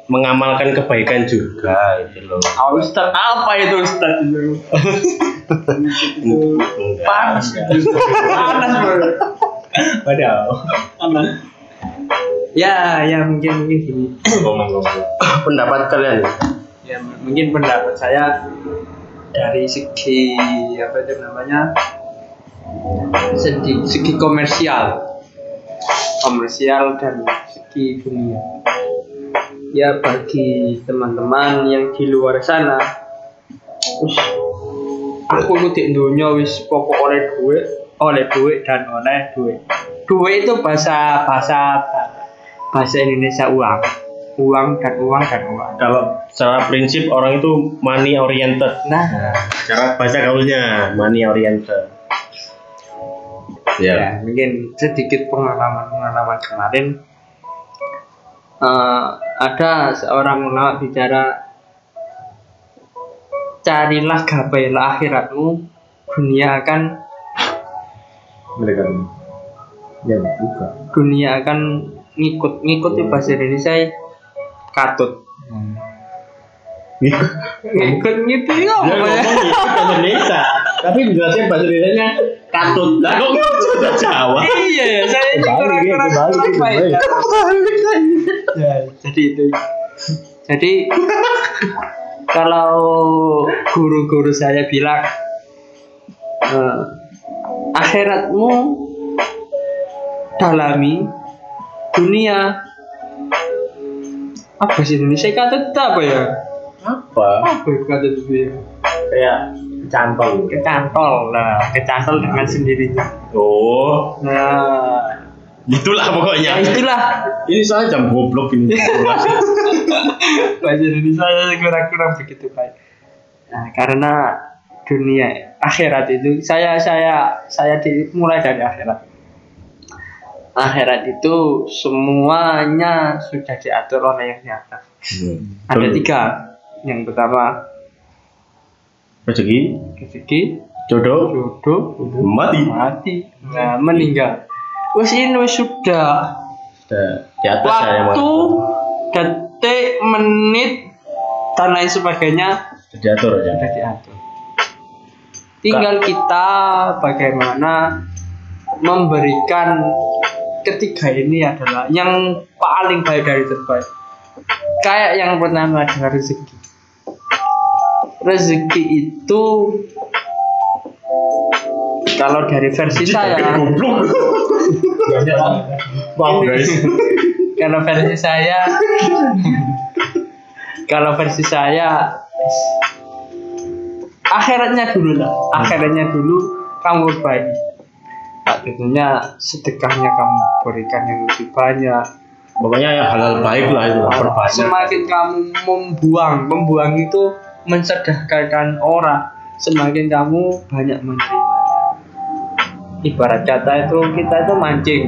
mengamalkan kebaikan juga itu loh. Ah, Ustaz, apa itu Ustaz? Panas kan? Panas banget. Padahal aman. Ya, ya mungkin mungkin gini. Pendapat kalian? Ya, mungkin pendapat saya dari segi apa itu namanya? Segi, segi komersial. komersial dan segi dunia. Ya bagi teman-teman yang di luar sana, us, aku kutik dunia wis pokok oleh duit, oleh duit dan oleh duit. Duit itu bahasa bahasa bahasa Indonesia uang, uang dan uang dan uang. Kalau secara prinsip orang itu money oriented. Nah, nah cara bahasa gaulnya money oriented. Ya, ya mungkin sedikit pengalaman-pengalaman kemarin uh, ada seorang ulama bicara, carilah gapailah akhiratmu, dunia akan mereka ya buka. Dunia akan ngikut-ngikut di bahasa Indonesia katut. Hmm. Ngikut gitu ya. Dia ngomong ngikut Indonesia, tapi jelasnya bahasa Indonesia katut. Lah kok bahasa Jawa? Iya ya, saya itu kurang-kurang baik. Jadi itu. Jadi kalau guru-guru saya bilang eh, akhiratmu dalami, dunia apa sih Indonesia katut apa ya? Apa? Apa katut itu? Ya kecantol, kecantol lah, kecantol dengan sendirinya. Oh, nah, itulah pokoknya. Nah, itulah. Ini soalnya jam goblok ini. Bahasa Indonesia kurang-kurang begitu baik. Nah, karena dunia akhirat itu saya saya saya dimulai dari akhirat. Akhirat itu semuanya sudah diatur oleh yang di atas. Hmm. Ada tiga. Yang pertama rezeki, rezeki, jodoh, jodoh, jodoh, mati, mati, nah meninggal. Wes ini sudah, sudah di atas saya. Waktu, detik, menit, dan lain sebagainya sudah diatur, ya? Sudah diatur. Tinggal kita bagaimana memberikan ketiga ini adalah yang paling baik dari terbaik. Kayak yang pertama adalah rezeki. Rezeki itu kalau dari versi saya, kalau versi saya, kalau versi saya, akhiratnya dulu lah, akhiratnya dulu kamu perbaiki. Tentunya sedekahnya kamu berikan yang lebih banyak. Pokoknya ya halal baik lah itu. Semakin kamu membuang, membuang itu mensedekahkan orang, semakin kamu banyak menerima. Ibarat kata itu kita itu mancing.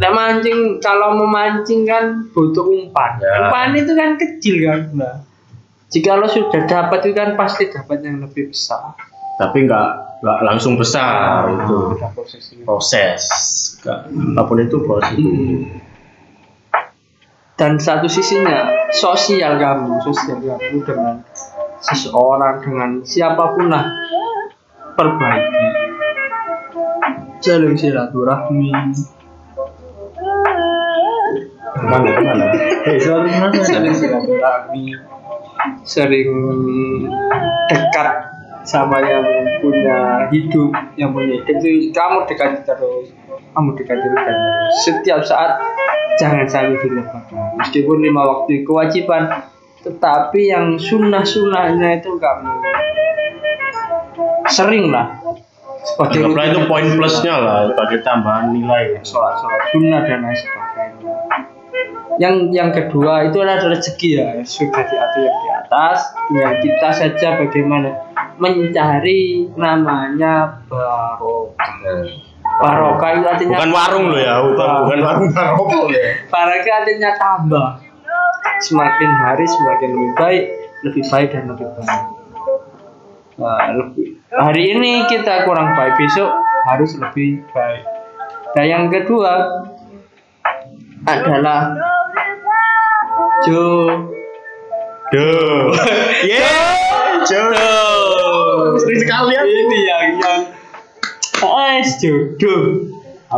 Nah mancing, kalau memancing kan butuh umpan. Ya. Umpan itu kan kecil kan. Nah, jika lo sudah dapat itu kan pasti dapat yang lebih besar. Tapi nggak nggak langsung besar nah, itu. Proses. Gak, apapun itu proses. Hmm. Dan satu sisinya sosial kamu, sosial kamu dengan seseorang, dengan siapapun lah, perbaiki, jalur silaturahmi. Mana mana? Hei, selalu mana? Sering silaturahmi, sering dekat sama yang punya hidup, yang punya hidup itu kamu dekati terus, kamu dekati terus, setiap saat. Jangan sampai dilupakan. Meskipun lima waktu kewajiban, tetapi yang sunnah-sunnahnya itu kamu sering lah, Sebagai anggaplah itu poin plusnya lah, sebagai tambahan nilai sholat-sholat sunnah dan lain sebagainya. Yang yang kedua itu adalah rezeki ya, sudah diatur yang di atas. Ya kita saja bagaimana mencari namanya barokah. Barokah itu artinya bukan warung loh ya, bukan, bukan warung barokah ya. Barokah artinya tambah. Semakin hari semakin lebih baik, lebih baik dan lebih baik. Nah, lebih. Hari ini kita kurang baik, besok harus lebih baik. Dan yang kedua adalah Jo Do. Yeah, jodoh. Mesti sekalian ini yang yang ah, jodoh.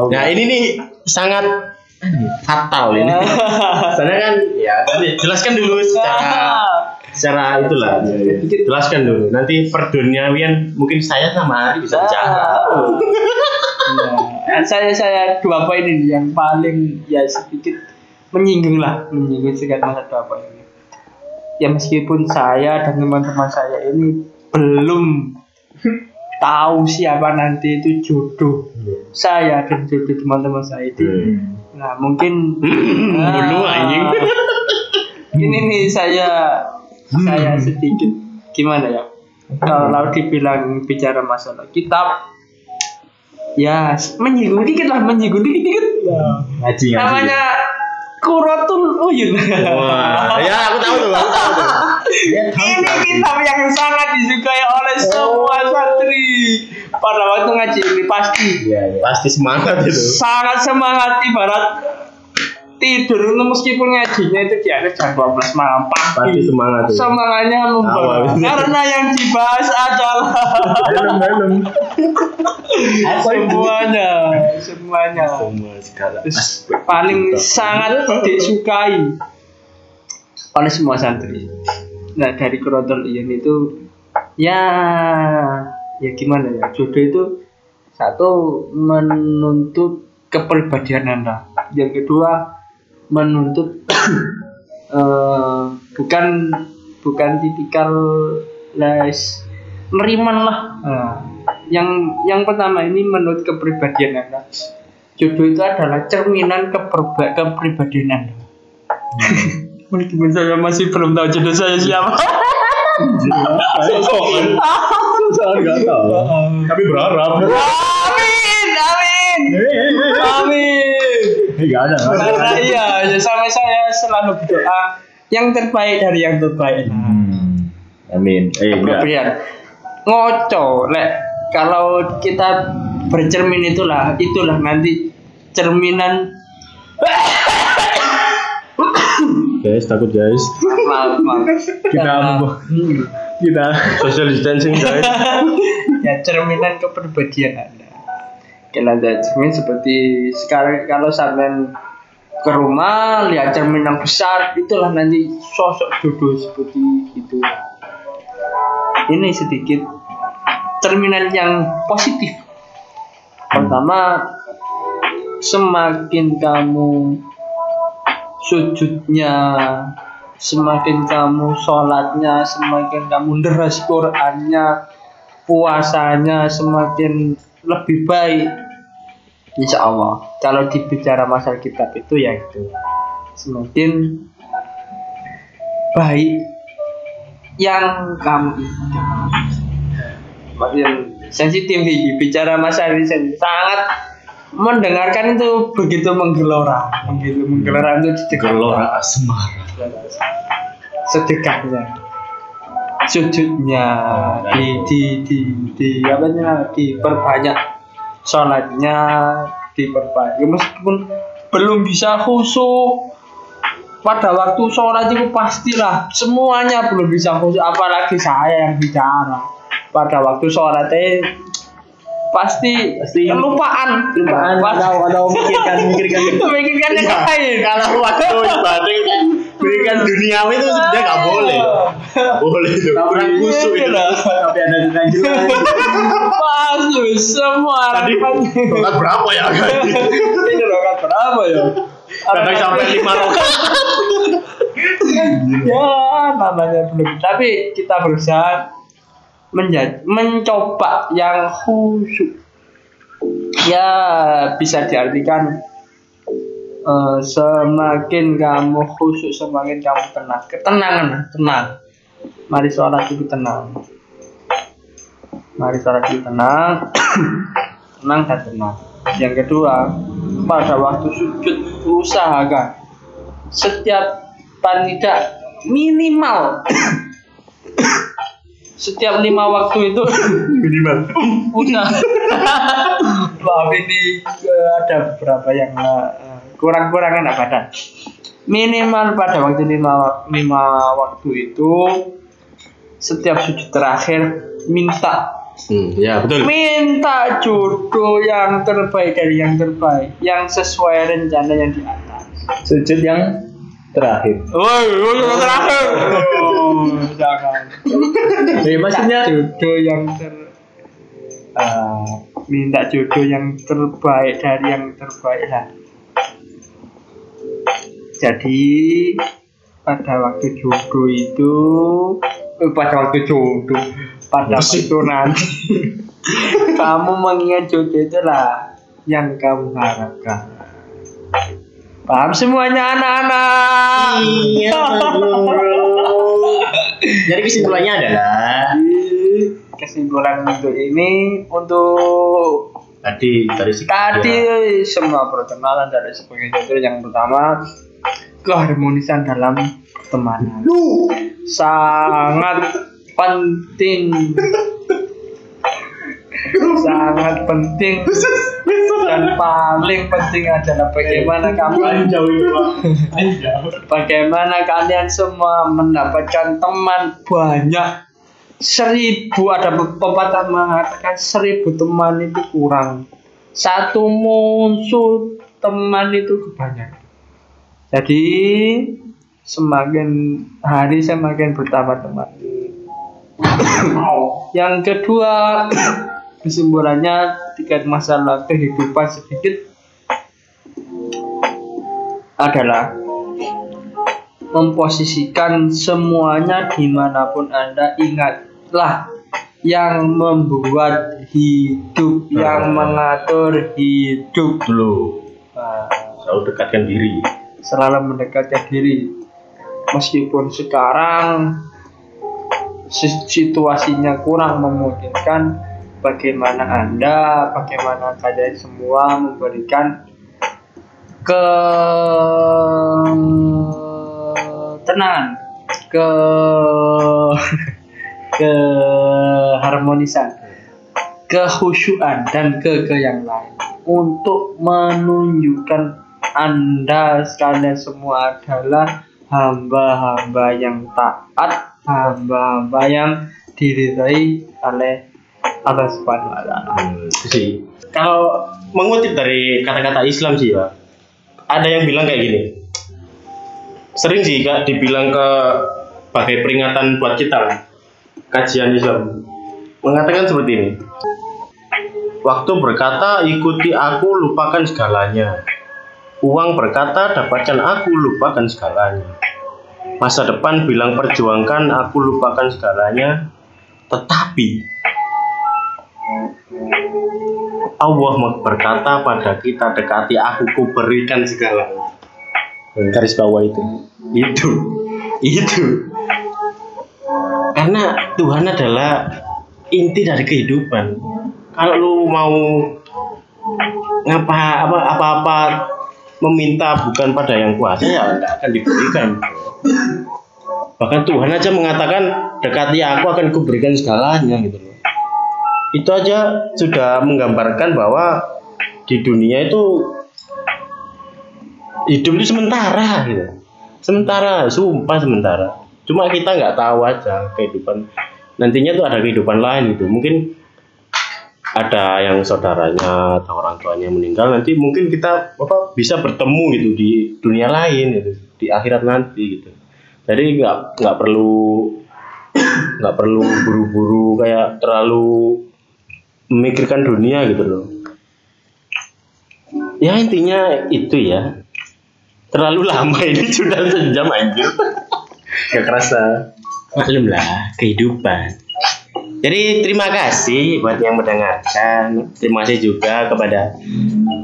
Nah, ini nih sangat fatal ini. Soalnya kan ya, jelaskan dulu secara secara itulah. Jelaskan dulu. Nanti perduniawian mungkin saya sama Ari bisa bicara. Nah, saya saya dua poin ini yang paling ya sedikit menyinggung lah, menyinggung sekali masa dua poin ini. Ya meskipun saya dan teman-teman saya ini belum tahu siapa nanti itu jodoh hmm. saya dan jodoh teman-teman saya itu hmm. nah mungkin dulu ah, anjing ini nih saya hmm. saya sedikit gimana ya hmm. kalau dibilang bicara masalah kitab ya menyinggung dikit lah menyinggung dikit dikit hmm. namanya Kuratul oh yun wah ya aku tahu tuh aku tahu tuh ini kitab yang sangat disukai oleh oh. semua santri pada waktu ngaji ini pasti ya, ya. Pasti semangat itu sangat semangat ibarat tidur itu meskipun ngajinya itu di atas jam dua belas malam pasti semangat itu semangatnya membawa karena yang dibahas adalah semuanya semuanya semua segala paling sangat disukai oleh semua santri. Nah dari Kuratul Iyan itu ya ya gimana ya jodoh itu satu menuntut kepribadian Anda, yang kedua menuntut uh, bukan bukan tipikal les meriman lah. Nah, yang yang pertama ini menurut kepribadian Anda, jodoh itu adalah cerminan keperba- kepribadian Anda. Hmm. Mungkin saya masih belum tahu jodoh saya siapa. Saya nggak tahu. Tapi berharap. Amin, amin, amin. Tidak ada. Karena iya, sama saya selalu berdoa yang terbaik dari yang terbaik. Hmm. Amin. Eh, benar. Ngoco, lek kalau kita bercermin itulah, itulah nanti cerminan. Guys, takut guys. Maaf, maaf. Kita hmm. kita social distancing guys. Ya cerminan kepribadian Anda. Kalau ada cermin seperti sekarang kalau sampean ke rumah lihat cermin yang besar, itulah nanti sosok jodoh seperti itu. Ini sedikit cerminan yang positif. Pertama, semakin kamu sujudnya, semakin kamu sholatnya, semakin kamu deres Qurannya, puasanya semakin lebih baik. Insya Allah. Kalau dibicara masalah kitab itu ya itu semakin baik yang kamu makin sensitif nih bicara masalah ini sangat. Mendengarkan itu begitu menggelora, begitu menggelora itu sedekah. Gelora asmara. Sedekahnya, sujudnya, di di di di apa namanya, diperbanyak sholatnya, diperbanyak. Meskipun belum bisa khusyuk pada waktu sholat itu pastilah semuanya belum bisa khusyuk. Apalagi saya yang bicara pada waktu sholatnya. Pasti, pasti kelupaan kelupaan atau atau memikirkan memikirkan memikirkan yang lain kalau waktu ibadah berikan duniawi itu sebenarnya nggak boleh boleh itu kurang kusuk itu tapi ada lanjut pas semua tadi rokat berapa ya gaji ini rokat berapa ya kadang sampai lima rokat ya namanya belum tapi kita berusaha menjadi, mencoba yang khusyuk. Ya bisa diartikan uh, semakin kamu khusyuk semakin kamu tenang. Ketenangan, tenang. Mari sholat itu tenang. Mari sholat itu tenang. Tenang dan tenang. Yang kedua, pada waktu sujud usahakan setiap paling tidak minimal setiap lima waktu itu minimal udah maaf ini ada beberapa yang uh, kurang-kurangan apa dan minimal pada waktu lima, lima waktu itu setiap sujud terakhir minta hmm, ya betul minta jodoh yang terbaik dari yang terbaik yang sesuai rencana yang di atas sujud yang terakhir. Woi, woi terakhir. Oh, jangan. Jadi maksudnya jodoh yang ter uh, minta jodoh yang terbaik dari yang terbaik lah. Jadi pada waktu jodoh itu eh, pada waktu jodoh pada Masih. waktu nanti kamu mengingat jodoh itulah yang kamu harapkan. Paham semuanya anak-anak. Iya bro. Jadi kesimpulannya adalah kesimpulan untuk ini untuk tadi dari tadi ya. Semua perkenalan dari sebagainya itu yang pertama keharmonisan dalam pertemanan sangat penting sangat penting dan paling penting adalah bagaimana kalian bagaimana kalian semua mendapatkan teman banyak seribu ada pepatah mengatakan seribu teman itu kurang satu musuh teman itu kebanyakan jadi semakin hari semakin bertambah teman yang kedua kesimpulannya terkait masalah kehidupan sedikit adalah memposisikan semuanya dimanapun Anda ingatlah yang membuat hidup, nah, yang mengatur hidup dulu. Nah, selalu dekatkan diri. Selalu mendekatkan diri. Meskipun sekarang situasinya kurang memungkinkan. Bagaimana Anda, bagaimana kalian semua memberikan ketenangan, ke keharmonisan, kehusyuan dan ke ke yang lain untuk menunjukkan Anda sekalian semua adalah hamba-hamba yang taat, hamba-hamba yang diridai oleh Allah Subhanahu wa taala. Sih. Kalau mengutip dari kata-kata Islam sih ya. Ada yang bilang kayak gini. Sering sih Kak dibilang ke bagai peringatan buat kita. Kajian Islam mengatakan seperti ini. Waktu berkata ikuti aku lupakan segalanya. Uang berkata dapatkan aku lupakan segalanya. Masa depan bilang perjuangkan aku lupakan segalanya. Tetapi Allah berkata pada kita dekati aku kuberikan segala garis bawah itu itu itu karena Tuhan adalah inti dari kehidupan. Kalau lu mau ngapa apa apa apa meminta bukan pada yang kuasa ya tidak akan diberikan. Bahkan Tuhan aja mengatakan dekati aku akan kuberikan segalanya gitu. Itu aja sudah menggambarkan bahwa di dunia itu hidup itu sementara gitu. Sementara, sumpah sementara. Cuma kita nggak tahu aja kehidupan. Nantinya tuh ada kehidupan lain gitu. Mungkin ada yang saudaranya atau orang tuanya meninggal. Nanti mungkin kita apa bisa bertemu gitu di dunia lain gitu, di akhirat nanti gitu. Jadi nggak nggak perlu nggak perlu buru-buru kayak terlalu memikirkan dunia gitu loh. Ya intinya itu ya. Terlalu lama ini sudah sejam anjir. Gak kerasa. Maklumlah kehidupan. Jadi terima kasih buat yang mendengarkan. Terima kasih juga kepada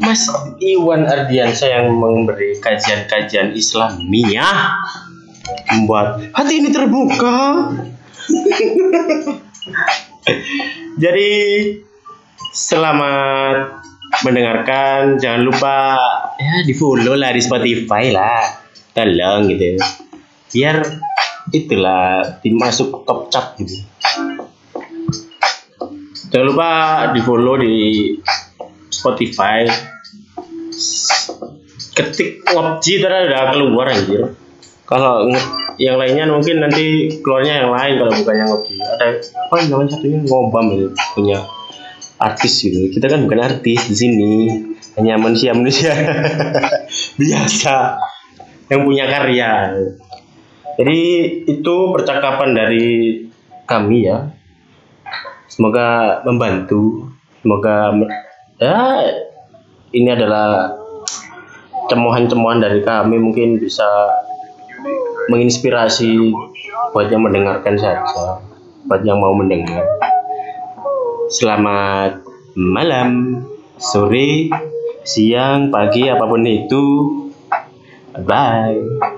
Mas Iwan Ardiansyah yang memberi kajian-kajian Islamiyah, membuat hati ini terbuka. Jadi selamat mendengarkan. Jangan lupa ya di follow lah di Spotify lah, tolong gitu, biar itulah dimasuk top chart gitu. Jangan lupa di follow di Spotify, ketik Ngopji terus udah keluar anjir. Kalau yang lainnya mungkin nanti keluarnya yang lain kalau bukannya Ngopji. Ada apa namanya satunya Ngobam gitu, punya artis gitu. Kita kan bukan artis di sini, hanya manusia-manusia biasa yang punya karya. Jadi itu percakapan dari kami ya. Semoga membantu. Semoga ya, ini adalah cemohan-cemohan dari kami, mungkin bisa menginspirasi buat yang mendengarkan saja, buat yang mau mendengar. Selamat malam, sore, siang, pagi, apapun itu. Bye.